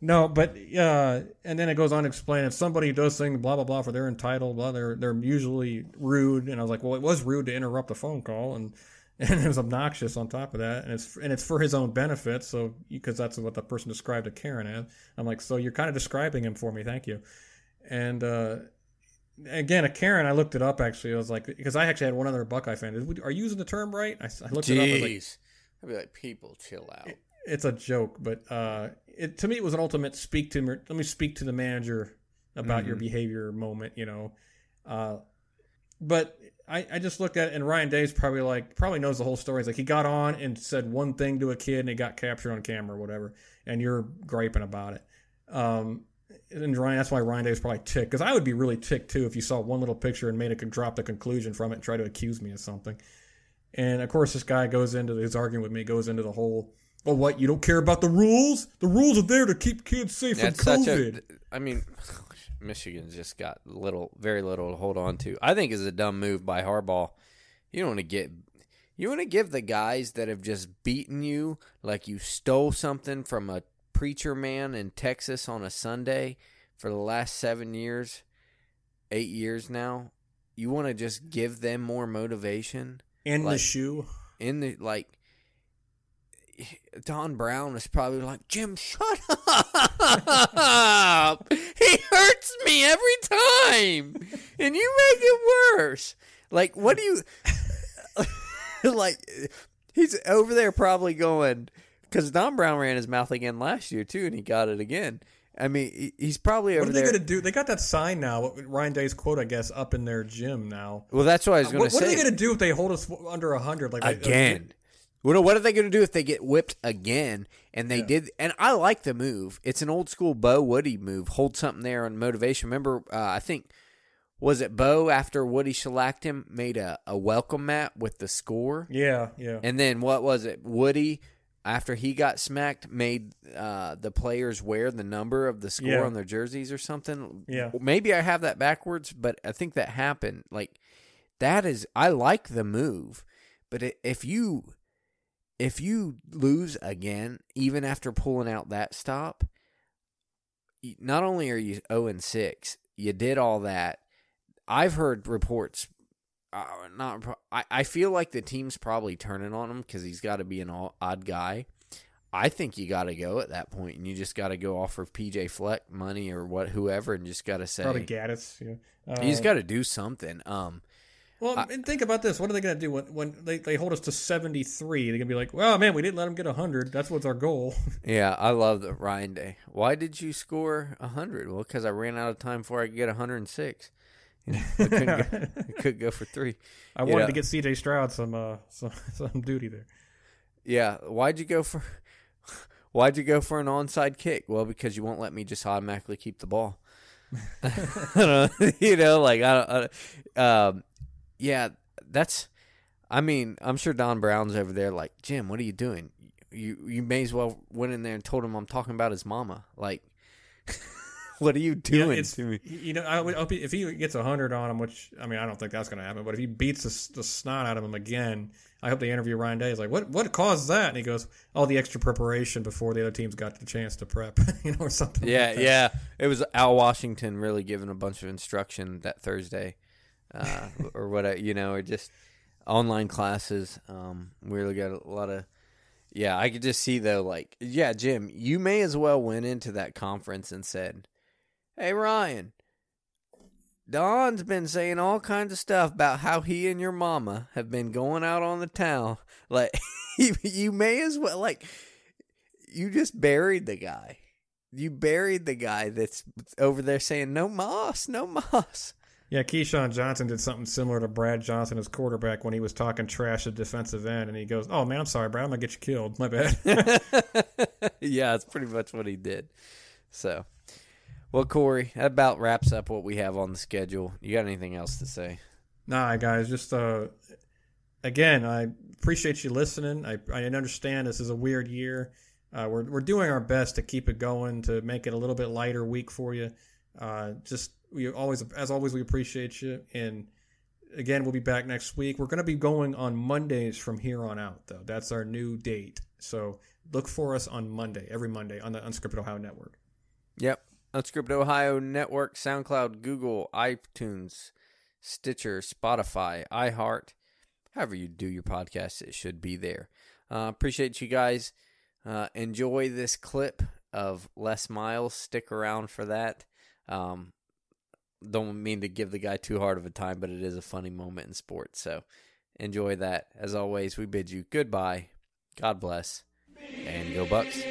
no, but uh, and then it goes on to explain if somebody does thing blah blah blah for they're entitled blah they're they're usually rude, and I was like, well, it was rude to interrupt a phone call, and, and it was obnoxious on top of that, and it's and it's for his own benefit, so because that's what the person described a Karen as. I'm like, so you're kind of describing him for me, thank you, and. Uh, Again, a Karen, I looked it up, actually. I was like, because I actually had one other Buckeye fan. Are you using the term right? I, I looked Jeez. it up. I was like, I'd be like, people, chill out. It, it's a joke, but uh, it, to me, it was an ultimate speak to me. Let me speak to the manager about mm-hmm. your behavior moment, you know. Uh, But I, I just looked at it, and Ryan Day's probably like, probably knows the whole story. It's like he got on and said one thing to a kid and he got captured on camera or whatever, and you're griping about it. Um, and Ryan, that's why Ryan Day was probably ticked, because I would be really ticked too if you saw one little picture and made a drop the conclusion from it and try to accuse me of something. And of course, this guy goes into his argument with me, goes into the whole, oh, what, you don't care about the rules? The rules are there to keep kids safe yeah, from COVID. Such a, I mean, Michigan's just got little, very little to hold on to. I think it's a dumb move by Harbaugh. You don't want to get, you want to give the guys that have just beaten you, like you stole something from a preacher man in Texas on a Sunday for the last seven years, eight years now. You want to just give them more motivation. In like, the shoe. In the, like, Don Brown is probably like, Jim, shut up. He hurts me every time. And you make it worse. Like, what do you, like, he's over there probably going, because Don Brown ran his mouth again last year, too, and he got it again. I mean, he's probably over there. What are they going to do? They got that sign now, Ryan Day's quote, I guess, up in their gym now. Well, that's what I was going to say. What are they going to do if they hold us under one hundred? Like again. What What are they going to do if they get whipped again? And they yeah. did. And I like the move. It's an old school Bo Woody move. Hold something there on motivation. Remember, uh, I think, was it Bo, after Woody shellacked him, made a, a welcome mat with the score? Yeah, yeah. And then what was it? Woody, after he got smacked, made uh, the players wear the number of the score yeah. on their jerseys or something. Yeah. Maybe I have that backwards, but I think that happened. Like, that is, I like the move. But if you, if you lose again, even after pulling out that stop, not only are you oh and six, you did all that. I've heard reports. Uh, not, I, I feel like the team's probably turning on him because he's got to be an all, odd guy. I think you got to go at that point, and you just got to go off of P J Fleck money or what, whoever, and just got to say, probably Gaddis. Yeah. Uh, he's got to do something. Um, well, I, and think about this: what are they going to do when, when they, they hold us to seventy-three? They're going to be like, "Well, man, we didn't let them get a hundred. That's what's our goal." Yeah, I love the Ryan Day. Why did you score a hundred? Well, because I ran out of time before I could get a hundred and six. I couldn't go, I could go for three. I wanted you know. to get C J Stroud some uh some, some duty there. Yeah, why'd you go for why'd you go for an onside kick? Well, because you won't let me just automatically keep the ball. you know, like I don't. I, um, yeah, that's. I mean, I'm sure Don Brown's over there like, Jim, what are you doing? You you may as well went in there and told him I'm talking about his mama, like. What are you doing yeah, to me? You know, I would, if he gets one hundred on him, which, I mean, I don't think that's going to happen, but if he beats the, the snot out of him again, I hope they interview Ryan Day. He's like, what what caused that? And he goes, all the extra preparation before the other teams got the chance to prep, you know, or something yeah, like that. Yeah, it was Al Washington really giving a bunch of instruction that Thursday uh, or whatever, you know, or just online classes. Um, we really got a lot of... Yeah, I could just see, though, like, yeah, Jim, you may as well went into that conference and said, hey, Ryan, Don's been saying all kinds of stuff about how he and your mama have been going out on the town. Like, you may as well, like, you just buried the guy. You buried the guy that's over there saying, no moss, no moss. Yeah, Keyshawn Johnson did something similar to Brad Johnson, his quarterback, when he was talking trash at defensive end, and he goes, oh, man, I'm sorry, Brad, I'm going to get you killed. My bad. Yeah, that's pretty much what he did. So... Well, Corey, that about wraps up what we have on the schedule. You got anything else to say? Nah, guys, just, uh, again, I appreciate you listening. I I understand this is a weird year. Uh, we're we're doing our best to keep it going, to make it a little bit lighter week for you. Uh, just, we always, as always, we appreciate you. And, again, we'll be back next week. We're going to be going on Mondays from here on out, though. That's our new date. So look for us on Monday, every Monday, on the Unscripted Ohio Network. Yep. Unscripted Ohio Network, SoundCloud, Google, iTunes, Stitcher, Spotify, iHeart. However you do your podcast, it should be there. Uh, appreciate you guys. Uh, enjoy this clip of Les Miles. Stick around for that. Um, don't mean to give the guy too hard of a time, but it is a funny moment in sports. So enjoy that. As always, we bid you goodbye. God bless. And go Bucks.